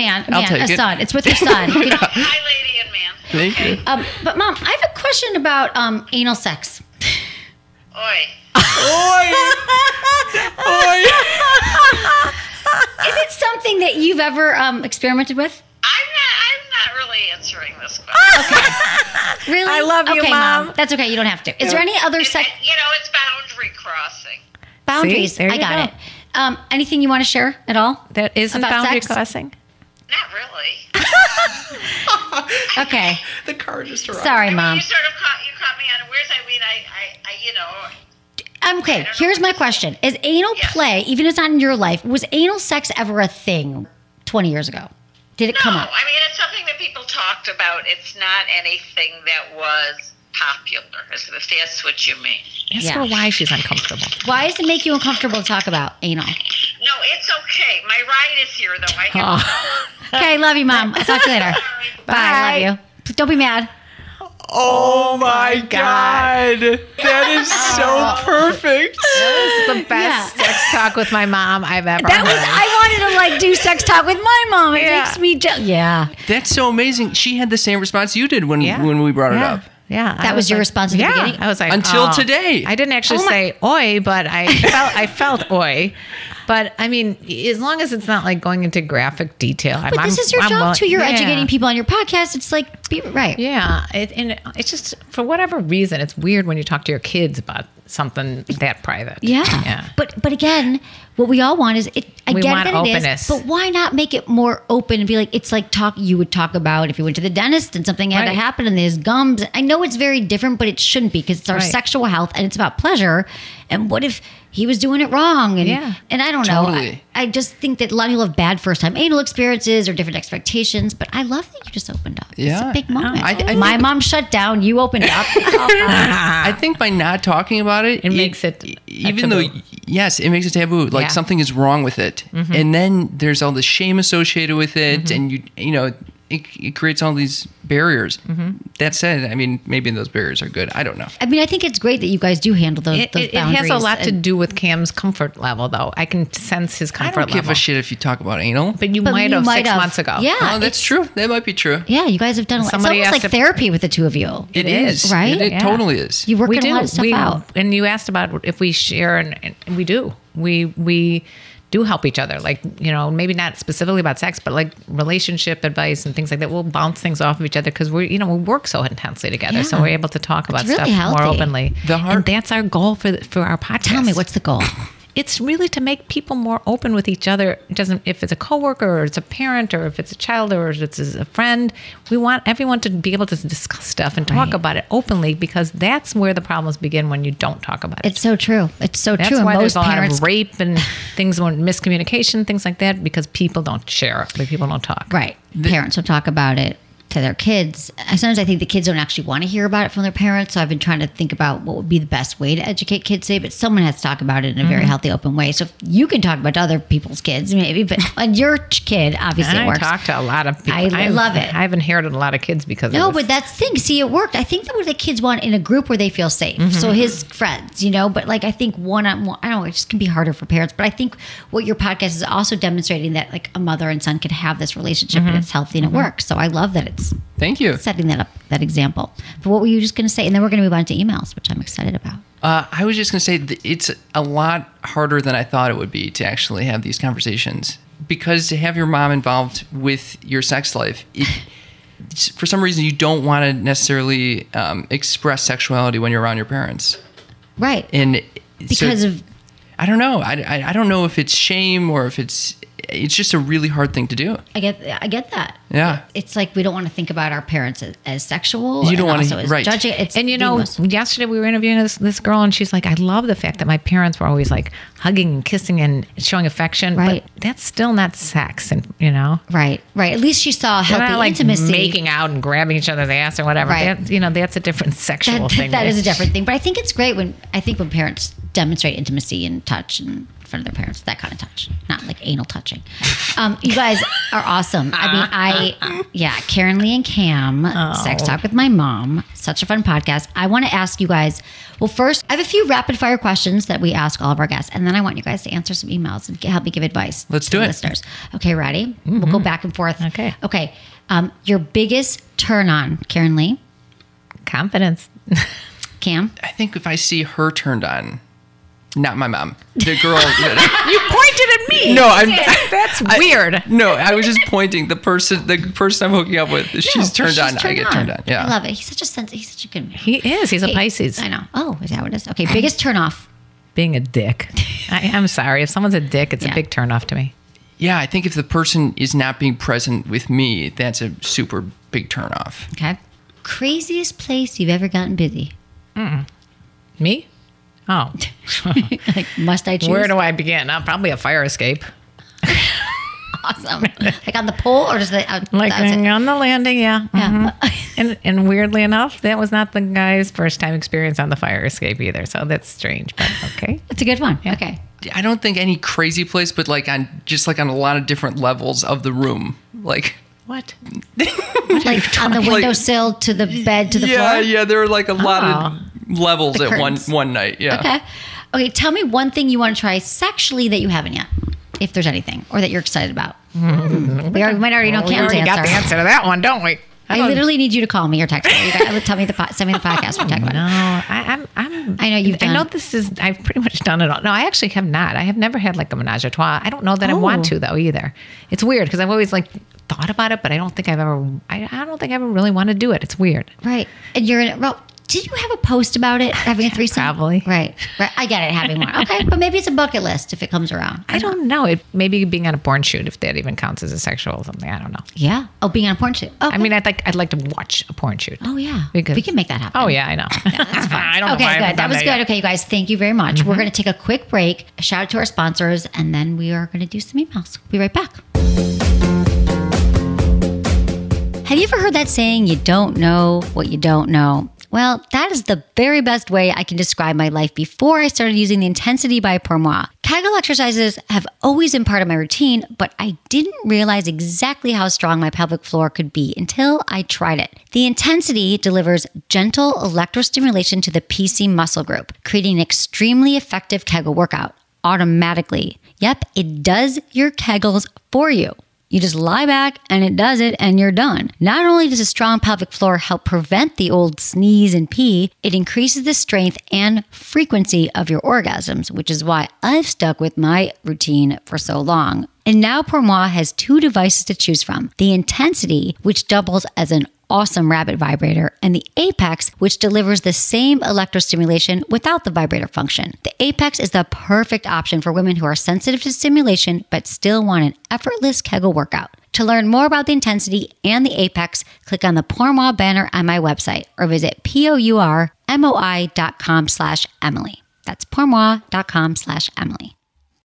son. It's with your son. Hi, lady and man. Thank you. But Mom, I have a question about anal sex. Oi. Oi. Is it something that you've ever experimented with? I'm not really answering this question. Okay. Really? I love you, Mom. That's okay. You don't have to. Is there any other sex? It's boundary crossing. Boundaries. I got it. Anything you want to share at all? That isn't boundary crossing. Not really. Okay. The car just arrived. Sorry, Mom. I mean, you caught me unawares. I mean, okay, here's my question. Is anal play, even if it's not in your life, was anal sex ever a thing 20 years ago? Did it come up? No, I mean, it's something that people talked about. It's not anything that was popular, if that's what you mean. Ask her why she's uncomfortable. Why does it make you uncomfortable to talk about anal? No, it's okay. My ride is here, though. Okay, love you, Mom. I'll talk to you later. Bye. I love you. Don't be mad. Oh my God. That is so perfect. That is the best sex talk with my mom I've ever heard. I wanted to do sex talk with my mom. It makes me jealous. Yeah. That's so amazing. She had the same response you did when we brought it up. Yeah. That was your response at the beginning? I was like, until today. I didn't actually say oi, but I felt oi. But I mean, as long as it's not like going into graphic detail. But this is your job too. You're educating people on your podcast. It's like, be right. Yeah. And it's just, for whatever reason, it's weird when you talk to your kids about something that private. Yeah. But again, what we all want is, I get that openness. It is, but why not make it more open and be like, it's like you would talk about if you went to the dentist and something had to happen and there's gums. I know it's very different, but it shouldn't be, because it's our sexual health and it's about pleasure. And what if he was doing it wrong? And, and I don't know. I just think that a lot of people have bad first time anal experiences or different expectations, but I love that you just opened up. Yeah. It's a big moment. My mom shut down. You opened up. I think by not talking about it, it makes it taboo. Even though, yes, it makes it taboo. Like something is wrong with it. Mm-hmm. And then there's all the shame associated with it. Mm-hmm. And it creates all these barriers. Mm-hmm. That said, I mean, maybe those barriers are good. I don't know. I mean, I think it's great that you guys do handle those boundaries. It has a lot to do with Cam's comfort level, though. I can sense his comfort level. I don't give a shit if you talk about anal. But you might have 6 months ago. Yeah. Oh, that's true. That might be true. Yeah, you guys have done a lot. It's almost like therapy with the two of you. It is. Right? It totally is. You work a lot of stuff out. And you asked about if we share, and we do. We do help each other, like, maybe not specifically about sex, but like relationship advice and things like that. We'll bounce things off of each other because we work so intensely together, so we're able to talk about really stuff healthy. More openly. And that's our goal for our podcast. Tell me, what's the goal? It's really to make people more open with each other. It doesn't, if it's a coworker or it's a parent or if it's a child or if it's a friend, we want everyone to be able to discuss stuff and talk about it openly, because that's where the problems begin, when you don't talk about it. It's so true. It's so true. That's why there's a lot of rape and things, miscommunication, things like that, because people don't share, like people don't talk. Right. Parents will talk about it to their kids. Sometimes I think the kids don't actually want to hear about it from their parents, so I've been trying to think about what would be the best way to educate kids today, but someone has to talk about it in a very healthy, open way. So if you can talk about to other people's kids, maybe, but on your kid, obviously it works. I talk to a lot of people. I love it. I've inherited a lot of kids because of this. But that's the thing. See, it worked. I think that what the kids want in a group where they feel safe. Mm-hmm. So his friends, but like I think one-on-one, I don't know, it just can be harder for parents, but I think what your podcast is also demonstrating that like a mother and son could have this relationship and it's healthy and it works. So I love that it's Thank you. Setting that up, that example. But what were you just going to say? And then we're going to move on to emails, which I'm excited about. I was just going to say that it's a lot harder than I thought it would be to actually have these conversations, because to have your mom involved with your sex life, for some reason you don't want to necessarily express sexuality when you're around your parents. Right. And because of... I don't know. I don't know if it's shame or if it's just a really hard thing to do. I get that. Yeah. It's like we don't want to think about our parents as sexual. You don't want to, right. Judging. And yesterday we were interviewing this girl, and she's like, I love the fact that my parents were always like hugging and kissing and showing affection. Right. But that's still not sex, and. Right. Right. At least she saw healthy intimacy. Like making out and grabbing each other's ass or whatever. Right. That's a different sexual thing. That is a different thing. But I think it's great when parents demonstrate intimacy and touch and in front of their parents, that kind of touch, not like anal touching. You guys are awesome. Karen Lee and Cam, Sex Talk with My Mom, such a fun podcast. I want to ask you guys, well, first, I have a few rapid fire questions that we ask all of our guests, and then I want you guys to answer some emails and help me give advice. Let's do it. Listeners. Okay, ready? Mm-hmm. We'll go back and forth. Okay. Your biggest turn on, Karen Lee? Confidence. Cam? I think if I see her turned on. Not my mom. The girl. You pointed at me. No, that's weird. I was just pointing. The person I'm hooking up with. She's turned on. I get turned on. Yeah, I love it. He's such a He's such a good man. He is. He's a Pisces. I know. Oh, is that what it is? Okay. Biggest turn off. Being a dick. I'm sorry. If someone's a dick, it's a big turn off to me. yeah, I think if the person is not being present with me, that's a super big turnoff. Okay. Craziest place you've ever gotten busy? Mm-mm. Me? Oh. Like, must I choose? Where do I begin? Probably a fire escape. Awesome. Like on the pole or just the out, like on the landing, yeah. Mm-hmm. Yeah. and weirdly enough, that was not the guy's first time experience on the fire escape either. So that's strange, but okay. It's a good one. Yeah. Okay. I don't think any crazy place, but on a lot of different levels of the room. Like what? Like on the windowsill to the bed to the floor? Yeah, there were like a lot of levels at one night. Yeah. Okay, tell me one thing you want to try sexually that you haven't yet. If there's anything, or that you're excited about. Mm-hmm. We might already know Cam's answer. We got the answer to that one, don't we? I literally need you to call me or text me. You guys, send me the podcast. We're talking about it. I know this is. I've pretty much done it all. No, I actually have not. I have never had like a menage a trois. I don't know that I want to though either. It's weird because I've always thought about it, but I don't think I've ever. I don't think I ever really want to do it. It's weird. Right, and you're in it. Well, did you have a post about it, having a threesome? Probably. Right. I get it, having more. Okay, but maybe it's a bucket list if it comes around. I don't know. Maybe being on a porn shoot, if that even counts as a sexual something. I don't know. Yeah. Oh, being on a porn shoot. Okay. I mean, I'd like to watch a porn shoot. Oh, yeah. Because we can make that happen. Oh, yeah, I know. Yeah, that's fine. I don't know why. Okay, good. That was good. Okay, you guys, thank you very much. Mm-hmm. We're going to take a quick break, a shout out to our sponsors, and then we are going to do some emails. We'll be right back. Have you ever heard that saying, you don't know what you don't know? Well, that is the very best way I can describe my life before I started using the Intensity by Pormoi. Kegel exercises have always been part of my routine, but I didn't realize exactly how strong my pelvic floor could be until I tried it. The Intensity delivers gentle electrostimulation to the PC muscle group, creating an extremely effective Kegel workout automatically. Yep, it does your Kegels for you. You just lie back and it does it and you're done. Not only does a strong pelvic floor help prevent the old sneeze and pee, it increases the strength and frequency of your orgasms, which is why I've stuck with my routine for so long. And now Pormoi has 2 devices to choose from. The Intensity, which doubles as an awesome rabbit vibrator, and the Apex, which delivers the same electrostimulation without the vibrator function. The Apex is the perfect option for women who are sensitive to stimulation but still want an effortless Kegel workout. To learn more about the Intensity and the Apex, click on the Pormoi banner on my website or visit pourmoi.com/Emily. That's pourmoi.com/Emily.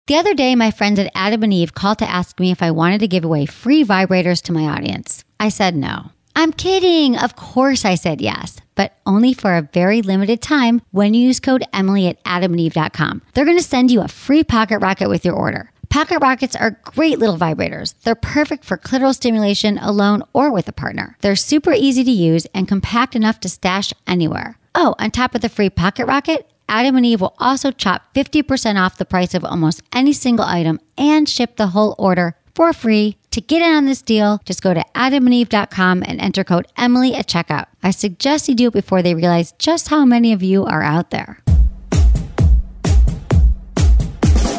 The other day, my friends at Adam and Eve called to ask me if I wanted to give away free vibrators to my audience. I said no. I'm kidding. Of course I said yes, but only for a very limited time when you use code Emily at adamandeve.com. They're going to send you a free pocket rocket with your order. Pocket rockets are great little vibrators. They're perfect for clitoral stimulation alone or with a partner. They're super easy to use and compact enough to stash anywhere. Oh, on top of the free pocket rocket, Adam and Eve will also chop 50% off the price of almost any single item and ship the whole order for free. To get in on this deal, just go to adamandeve.com and enter code Emily at checkout. I suggest you do it before they realize just how many of you are out there.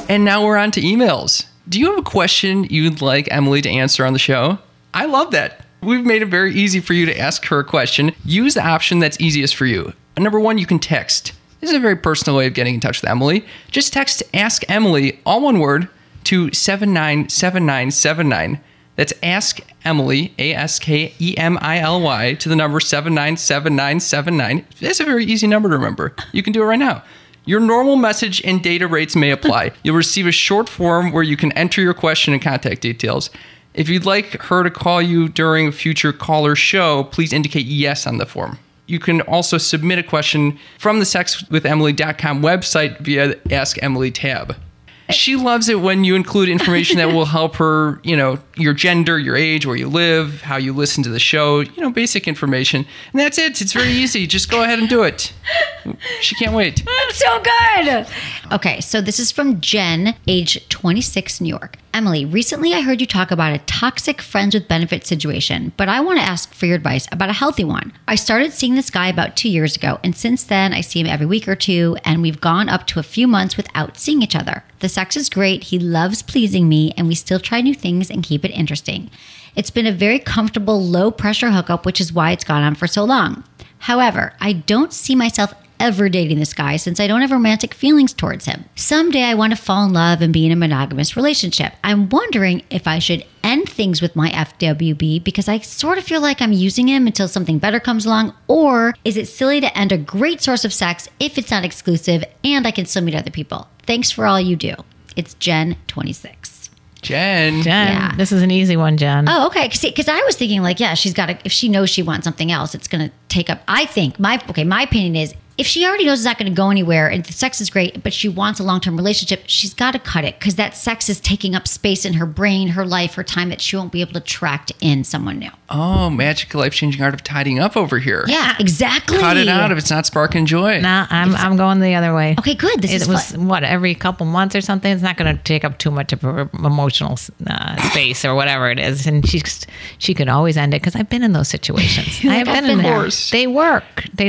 And now we're on to emails. Do you have a question you'd like Emily to answer on the show? I love that. We've made it very easy for you to ask her a question. Use the option that's easiest for you. Number 1, you can text. This is a very personal way of getting in touch with Emily. Just text Ask Emily, all one word, to 797979. That's Ask Emily, ASKEMILY, to the number 797979. That's a very easy number to remember. You can do it right now. Your normal message and data rates may apply. You'll receive a short form where you can enter your question and contact details. If you'd like her to call you during a future caller show, please indicate yes on the form. You can also submit a question from the sexwithemily.com website via the Ask Emily tab. She loves it when you include information that will help her, your gender, your age, where you live, how you listen to the show, basic information. And that's it. It's very easy. Just go ahead and do it. She can't wait. That's so good. Okay, so this is from Jen, age 26, New York. Emily, recently I heard you talk about a toxic friends with benefits situation, but I want to ask for your advice about a healthy one. I started seeing this guy about 2 years ago, and since then I see him every week or two, and we've gone up to a few months without seeing each other. The sex is great, he loves pleasing me, and we still try new things and keep it interesting. It's been a very comfortable, low-pressure hookup, which is why it's gone on for so long. However, I don't see myself ever dating this guy since I don't have romantic feelings towards him. Someday I want to fall in love and be in a monogamous relationship. I'm wondering if I should end things with my FWB because I sort of feel like I'm using him until something better comes along, or is it silly to end a great source of sex if it's not exclusive and I can still meet other people? Thanks for all you do. It's Jen, 26. Jen. Yeah. This is an easy one, Jen. Oh, okay. Because I was thinking like, yeah, she's got to, if she knows she wants something else, it's going to take up, I think, my opinion is, if she already knows it's not going to go anywhere and the sex is great, but she wants a long-term relationship, she's got to cut it because that sex is taking up space in her brain, her life, her time that she won't be able to attract in someone new. Oh, magic life-changing art of tidying up over here. Yeah, exactly. Cut it out if it's not sparking joy. Nah, I'm going the other way. Okay, good. This was every couple months or something? It's not going to take up too much of her emotional space or whatever it is. And she could always end it because I've been in those situations. I have been in there. They work.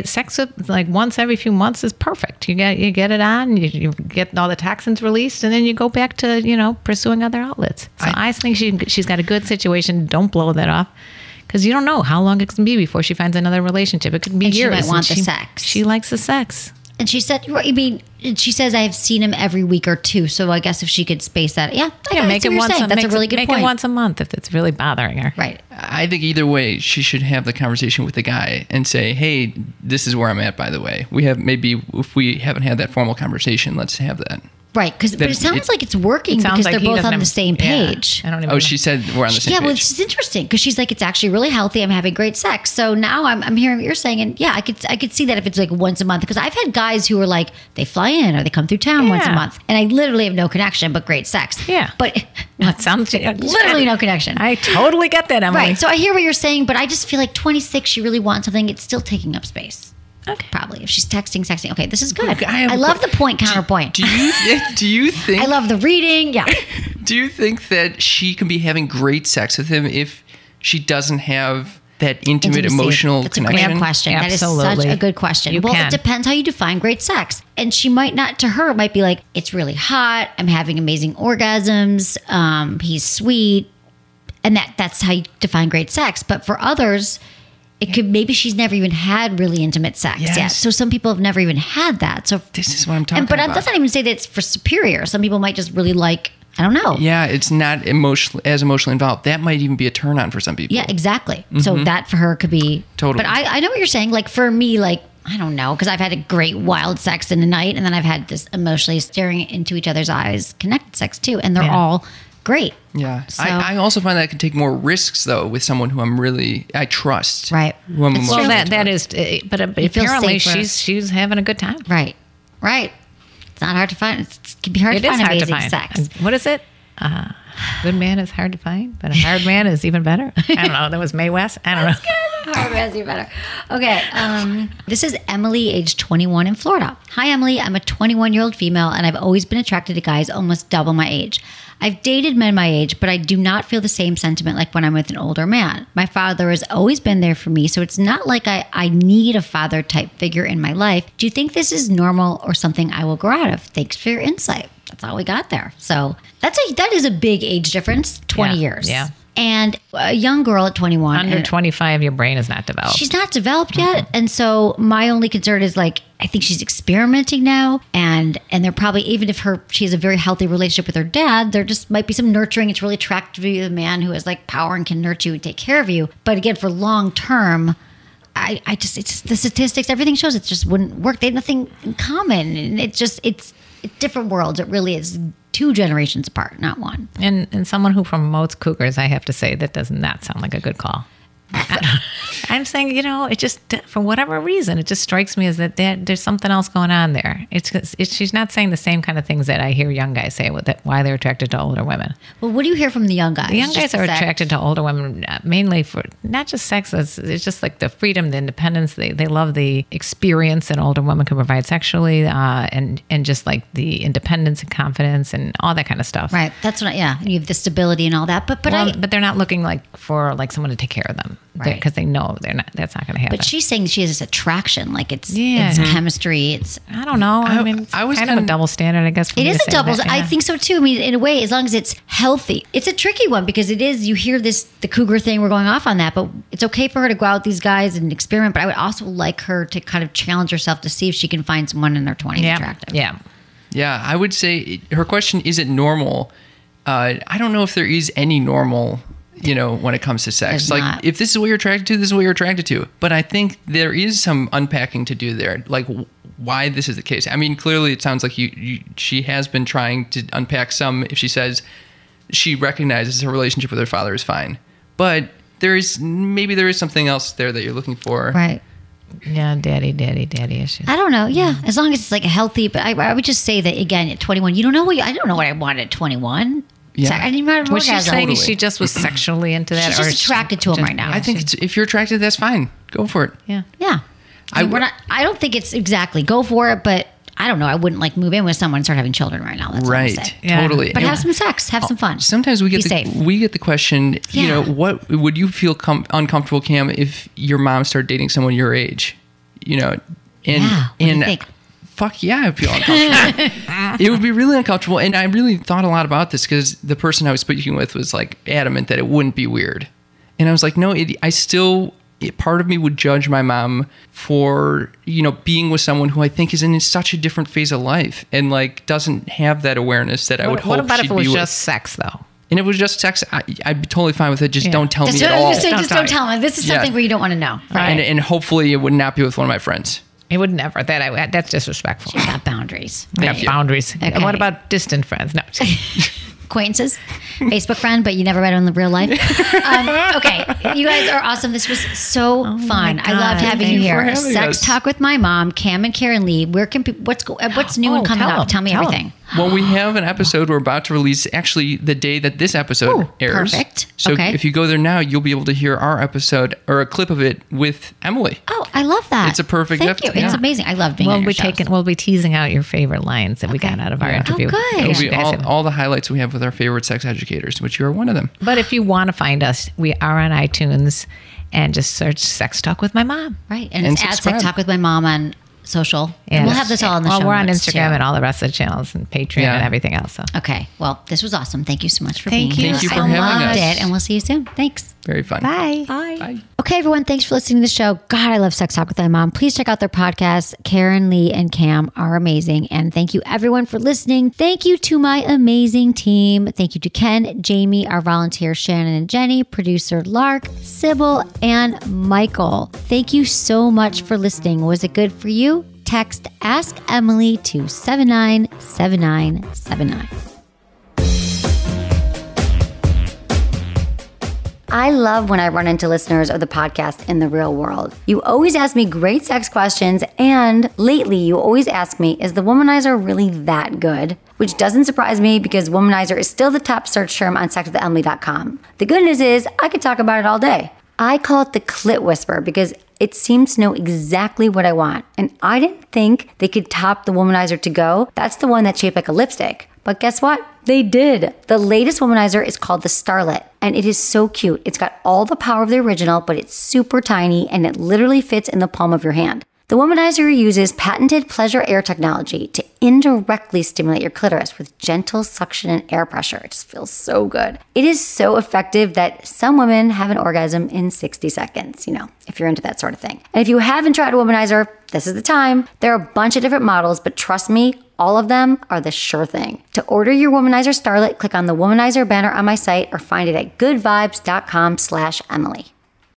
Sex with like once every few months is perfect. You get it on, you get all the toxins released, and then you go back to, pursuing other outlets. So I think she's got a good situation. Don't blow that off. Because you don't know how long it can be before she finds another relationship. It could be years. She might want the sex. She likes the sex. And she said, she says, I have seen him every week or two. So I guess if she could space that. Yeah. Make it once a month. That's a really good point. Make it once a month if it's really bothering her. Right. I think either way, she should have the conversation with the guy and say, hey, this is where I'm at, by the way. Maybe if we haven't had that formal conversation, let's have that. Right, but it sounds like it's working because they're both on the same page. She said we're on the same page. Yeah, well, it's interesting because she's like, it's actually really healthy. I'm having great sex. So now I'm hearing what you're saying. And yeah, I could see that if it's like once a month, because I've had guys who are like, they fly in or they come through town once a month. And I literally have no connection, but great sex. Yeah. But that sounds literally no connection. I totally get that, Emily. Right, so I hear what you're saying, but I just feel like 26, she really wants something. It's still taking up space. Okay. Probably if she's texting. Okay, this is good. Okay, I love the point counterpoint. Do you think? I love the reading. Yeah. Do you think that she can be having great sex with him if she doesn't have that intimate emotional connection? That's a great question. Absolutely. That is such a good question. It depends how you define great sex. And she might not, to her, it might be like, it's really hot. I'm having amazing orgasms. He's sweet. And that's how you define great sex. But for others, it could, maybe she's never even had really intimate sex yet. So some people have never even had that. So this is what I'm talking about. But that's not even say that it's for superior. Some people might just really like, I don't know. Yeah, it's not emotionally involved. That might even be a turn on for some people. Yeah, exactly. Mm-hmm. So that for her could be totally. But I know what you're saying. Like for me, like I don't know, because I've had a great wild sex in a night, and then I've had this emotionally staring into each other's eyes connected sex too, and they're all great. Yeah. So, I also find that I can take more risks though with someone who I trust. Right. Well, that is, but apparently she's having a good time. Right. Right. It's not hard to find. It can be hard to find amazing sex. What is it? Good man is hard to find, but a hard man is even better. I don't know. That was Mae West. I don't know. Okay, this is Emily, age 21 in Florida. Hi, Emily. I'm a 21-year-old female, and I've always been attracted to guys almost double my age. I've dated men my age, but I do not feel the same sentiment like when I'm with an older man. My father has always been there for me, so it's not like I need a father-type figure in my life. Do you think this is normal or something I will grow out of? Thanks for your insight. That's all we got there. So that is a big age difference, 20 years. Yeah. And a young girl at 21. Under 25, your brain is not developed. She's not developed yet. Mm-hmm. And so my only concern is like, I think she's experimenting now. And they're probably, even if she has a very healthy relationship with her dad, there just might be some nurturing. It's really attractive to the man who has like power and can nurture you and take care of you. But again, for long term, it's the statistics, everything shows it just wouldn't work. They have nothing in common. And it's different worlds. It really is two generations apart, not one. And someone who promotes cougars, I have to say, that does not sound like a good call. I'm saying, it just, for whatever reason, it just strikes me as that there's something else going on there. She's not saying the same kind of things that I hear young guys say, why they're attracted to older women. Well, what do you hear from the young guys? The young guys are attracted to older women mainly for not just sex. It's just like the freedom, the independence. They love the experience that older women can provide sexually, and just like the independence and confidence and all that kind of stuff. Right. That's what. Yeah. You have the stability and all that. But they're not looking like for someone to take care of them. right, because they know they're not. That's not going to happen. But she's saying she has this attraction, like it's it's chemistry. It's I don't know. I mean, it's kind of a double standard, I guess. It is a double. I think so too. I mean, in a way, as long as it's healthy, it's a tricky one because it is. You hear this the cougar thing. We're going off on that, but it's okay for her to go out with these guys and experiment. But I would also like her to kind of challenge herself to see if she can find someone in their 20s attractive. Yeah. Yeah, I would say her question, is it normal? I don't know if there is any normal, you know, when it comes to sex. There's like, not. If this is what you're attracted to, this is what you're attracted to. But I think there is some unpacking to do there, like why this is the case. I mean, clearly it sounds like she has been trying to unpack some, if she says she recognizes her relationship with her father is fine. But there is something else there that you're looking for. Right. Yeah, daddy issues. I don't know. Yeah, as long as it's like healthy. But I would just say that again at 21, you don't know I don't know what I wanted at 21. Yeah, so I didn't remember what she was saying. She just was sexually into that. She's just attracted to him right now. I think if you're attracted, that's fine. Go for it. Yeah, yeah. I don't think it's exactly go for it, but I don't know. I wouldn't like move in with someone and start having children right now. That's right. What I'm yeah. Totally. But have some sex. Have some fun. Sometimes we get the question, you know, what would you feel uncomfortable, Cam, if your mom started dating someone your age? You know, and think? Fuck yeah, I feel uncomfortable. It would be really uncomfortable. And I really thought a lot about this because the person I was speaking with was like adamant that it wouldn't be weird. And I was like, no, part of me would judge my mom for, you know, being with someone who I think is in such a different phase of life and like doesn't have that awareness that I would hope she'd be with. What about if it was just sex though? And if it was just sex, I'd be totally fine with it. Just don't tell me at all. Just don't tell me. This is something where you don't want to know. Right. And hopefully it would not be with one of my friends. It would never. That's disrespectful. She's got boundaries. Right? Yeah, boundaries. Okay. And what about distant friends? No. Acquaintances, Facebook friend, but you never met him in real life. Okay, you guys are awesome. This was so fun. I loved having you here. Sex Talk with My Mom, Cam and Karen Lee. Where can people? What's new and coming up? Tell me everything. Well, we have an episode we're about to release actually the day that this episode airs. Perfect. So if you go there now, you'll be able to hear our episode or a clip of it with Emily. Oh, I love that. It's a perfect episode. Thank you. It's amazing. I love being on your show. We'll be teasing out your favorite lines that we got out of our interview. Oh, good. It'll be all the highlights we have with our favorite sex educators, which you are one of them. But if you want to find us, we are on iTunes and just search Sex Talk with My Mom. Right. And it's @ Sex Talk with My Mom on social. And we'll have this all in the show. We're on Instagram and all the rest of the channels and Patreon and everything else. So. Okay. Well, this was awesome. Thank you so much for being here. Thank you for having us. I loved it. And we'll see you soon. Thanks. Very fun. Bye. Bye. Bye. Okay, everyone. Thanks for listening to the show. God, I love Sex Talk with My Mom. Please check out their podcasts. Karen Lee and Cam are amazing. And thank you, everyone, for listening. Thank you to my amazing team. Thank you to Ken, Jamie, our volunteer, Shannon and Jenny, producer Lark, Sybil, and Michael. Thank you so much for listening. Was it good for you? Text Ask Emily to 797979. I love when I run into listeners of the podcast in the real world. You always ask me great sex questions, and lately you always ask me, is the Womanizer really that good? Which doesn't surprise me because Womanizer is still the top search term on sexwithemily.com. The good news is I could talk about it all day. I call it the clit whisper because it seems to know exactly what I want. And I didn't think they could top the Womanizer To Go. That's the one that's shaped like a lipstick. But guess what? They did. The latest Womanizer is called the Starlet, and it is so cute. It's got all the power of the original, but it's super tiny, and it literally fits in the palm of your hand. The Womanizer uses patented pleasure air technology to indirectly stimulate your clitoris with gentle suction and air pressure. It just feels so good. It is so effective that some women have an orgasm in 60 seconds, you know, if you're into that sort of thing. And if you haven't tried a Womanizer, this is the time. There are a bunch of different models, but trust me, all of them are the sure thing. To order your Womanizer Starlet, click on the Womanizer banner on my site or find it at goodvibes.com/Emily.